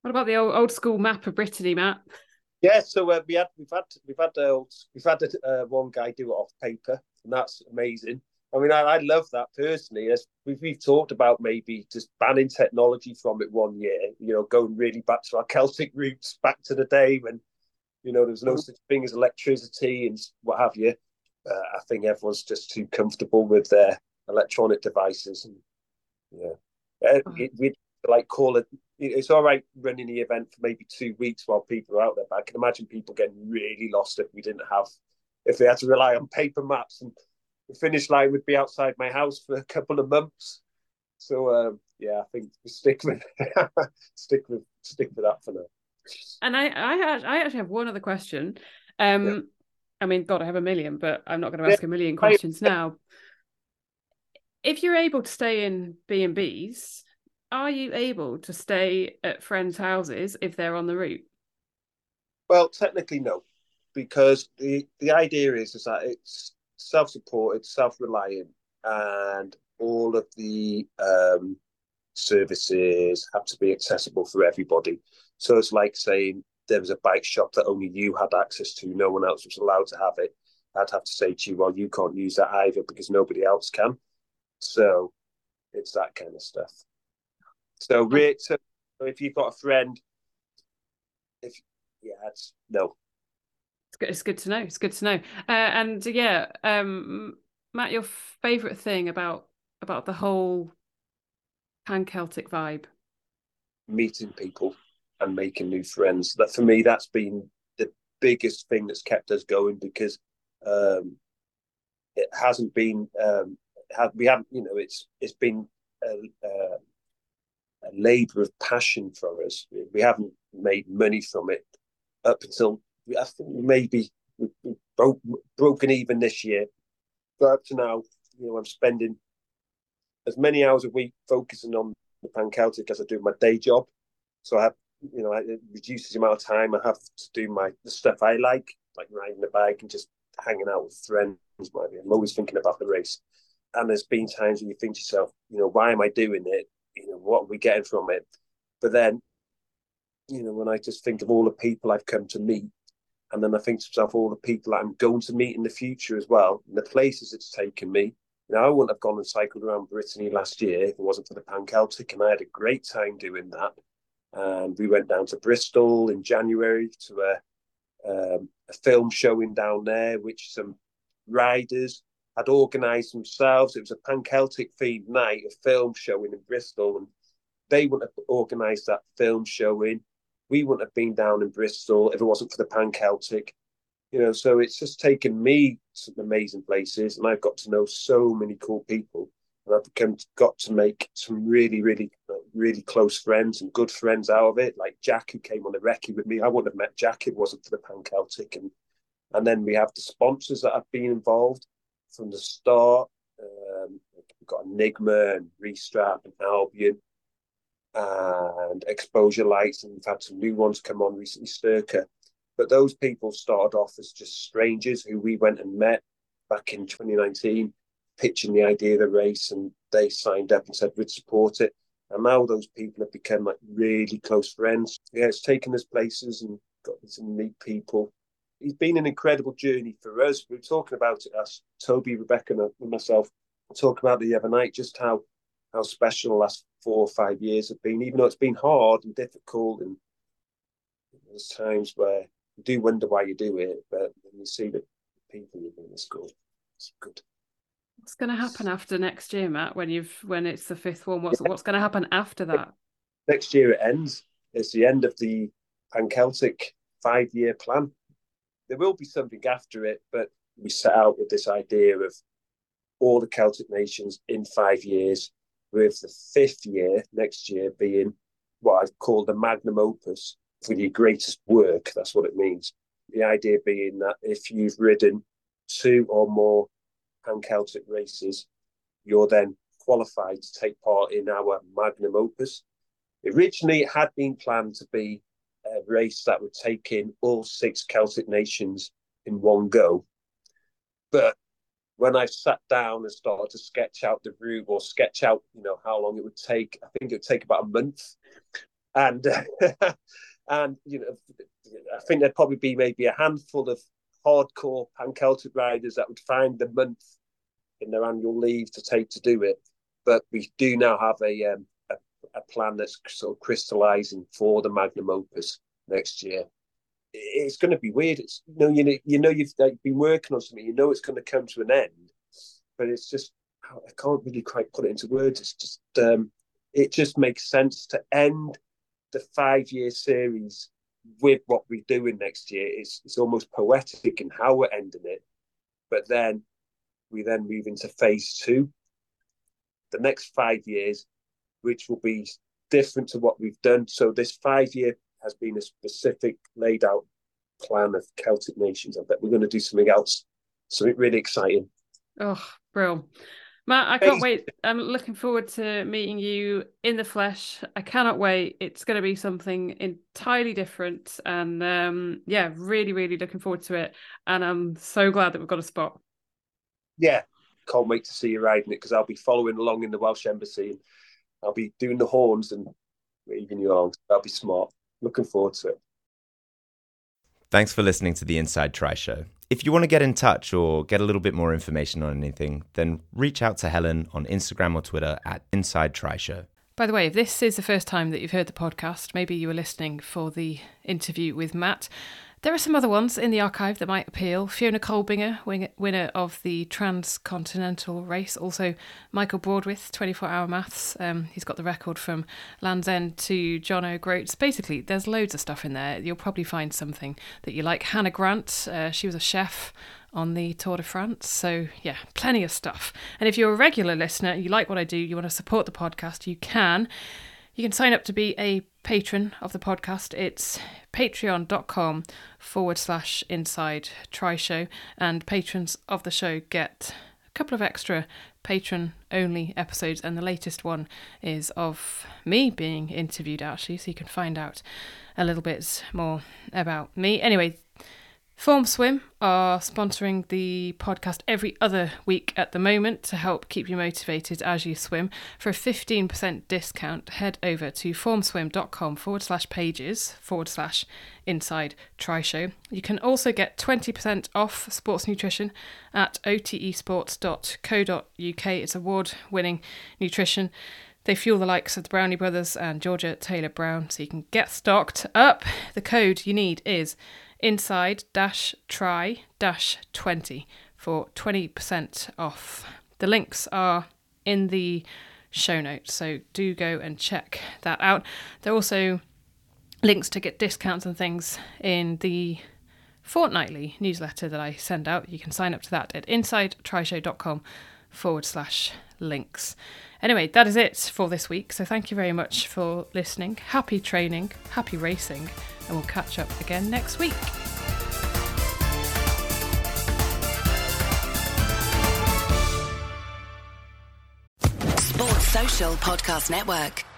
What about the old school map of Brittany, Matt? Yeah, so we've had one guy do it off paper, and that's amazing. I mean, I love that personally. We've talked about maybe just banning technology from it one year, going really back to our Celtic roots, back to the day when, there was no such thing as electricity and what have you. I think everyone's just too comfortable with their electronic devices. And, we'd like call it. It's all right running the event for maybe 2 weeks while people are out there, but I can imagine people getting really lost if they had to rely on paper maps, and the finish line would be outside my house for a couple of months. So I think stick with that for now. And I actually have one other question. I mean, God, I have a million, but I'm not going to ask a million questions now. If you're able to stay in B&Bs, are you able to stay at friends' houses if they're on the route? Well, technically no, because the idea is that it's self-supported, self-reliant, and all of the services have to be accessible for everybody. So it's like saying there was a bike shop that only you had access to, no one else was allowed to have it. I'd have to say to you, well, you can't use that either because nobody else can. So it's that kind of stuff. So if you've got a friend, it's no. It's good to know. It's good to know. Matt, your favourite thing about the whole Pan Celtic vibe? Meeting people and making new friends. That for me, that's been the biggest thing that's kept us going, because it hasn't been. It's been. A labour of passion for us. We haven't made money from it up until I think maybe we've broken even this year. But up to now, I'm spending as many hours a week focusing on the Pan Celtic as I do my day job. So I have, it reduces the amount of time I have to do the stuff I like riding a bike and just hanging out with friends. I'm always thinking about the race. And there's been times when you think to yourself, why am I doing it? What are we getting from it? But then, when I just think of all the people I've come to meet, and then I think to myself, all the people that I'm going to meet in the future as well, and the places it's taken me. I wouldn't have gone and cycled around Brittany last year if it wasn't for the Pan Celtic, and I had a great time doing that. And we went down to Bristol in January to a film showing down there, which some riders had organised themselves. It was a Pan Celtic themed night, a film showing in Bristol, and they wouldn't have organised that film showing. We wouldn't have been down in Bristol if it wasn't for the Pan Celtic. So it's just taken me to some amazing places, and I've got to know so many cool people, and I've got to make some really, really, really close friends and good friends out of it, like Jack, who came on the recce with me. I wouldn't have met Jack if it wasn't for the Pan Celtic. And then we have the sponsors that have been involved from the start. We've got Enigma and Restrap and Albion and Exposure Lights, and we've had some new ones come on recently, Sturka. But those people started off as just strangers who we went and met back in 2019, pitching the idea of the race, and they signed up and said we'd support it. And now those people have become like really close friends. Yeah, it's taken us places and got to meet people. It's been an incredible journey for us. We were talking about it, us, Toby, Rebecca and myself, talking about it the other night, just how special the last 4 or 5 years have been, even though it's been hard and difficult. And there's times where you do wonder why you do it, but you see the people you've been in school. It's good. What's going to happen after next year, Matt, when it's the fifth one? What's going to happen after that? Next year it ends. It's the end of the Pan Celtic 5-year plan. There will be something after it, but we set out with this idea of all the Celtic nations in 5 years, with the fifth year, next year, being what I've called the magnum opus for your greatest work. That's what it means. The idea being that if you've ridden 2 or more Pan-Celtic races, you're then qualified to take part in our magnum opus. Originally, it had been planned to be a race that would take in all 6 Celtic nations in one go. But when I sat down and started to sketch out the route or sketch out, how long it would take, I think it would take about a month. And I think there'd probably be maybe a handful of hardcore Pan-Celtic riders that would find the month in their annual leave to take to do it. But we do now have a plan that's sort of crystallising for the magnum opus next year. It's going to be weird. It's, you've been working on something, it's going to come to an end, but it's just, I can't really quite put it into words. It's just, it just makes sense to end the 5-year series with what we're doing next year. It's almost poetic in how we're ending it. But then we move into phase 2, the next 5 years, which will be different to what we've done. So this 5-year has been a specific laid out plan of Celtic nations. I bet we're going to do something else. Something really exciting. Oh, brilliant. Matt, I can't wait. I'm looking forward to meeting you in the flesh. I cannot wait. It's going to be something entirely different. And really, really looking forward to it. And I'm so glad that we've got a spot. Yeah, can't wait to see you riding it, because I'll be following along in the Welsh Embassy. And I'll be doing the horns and waving you along. That'll be smart. Looking forward to it. Thanks for listening to the Inside Tri Show. If you want to get in touch or get a little bit more information on anything, then reach out to Helen on Instagram or Twitter at Inside Tri Show. By the way, if this is the first time that you've heard the podcast, maybe you were listening for the interview with Matt. There are some other ones in the archive that might appeal. Fiona Colbinger, winner of the Transcontinental Race. Also, Michael Broadwith, 24-hour maths. He's got the record from Land's End to John O'Groats. Basically, there's loads of stuff in there. You'll probably find something that you like. Hannah Grant, she was a chef on the Tour de France. So, yeah, plenty of stuff. And if you're a regular listener, you like what I do, you want to support the podcast, you can. You can sign up to be a patron of the podcast. It's patreon.com/Inside Tri Show, and patrons of the show get a couple of extra patron-only episodes, and the latest one is of me being interviewed, actually, so you can find out a little bit more about me. Anyway, Form Swim are sponsoring the podcast every other week at the moment to help keep you motivated as you swim. For a 15% discount, head over to formswim.com/pages/Inside Tri Show. You can also get 20% off sports nutrition at otesports.co.uk. It's award-winning nutrition. They fuel the likes of the Brownie Brothers and Georgia Taylor Brown, so you can get stocked up. The code you need is Inside-Tri-20 for 20% off. The links are in the show notes, so do go and check that out. There are also links to get discounts and things in the fortnightly newsletter that I send out. You can sign up to that at insidetrishow.com/links. Anyway, that is it for this week. So thank you very much for listening. Happy training, happy racing, and we'll catch up again next week. Sports Social Podcast Network.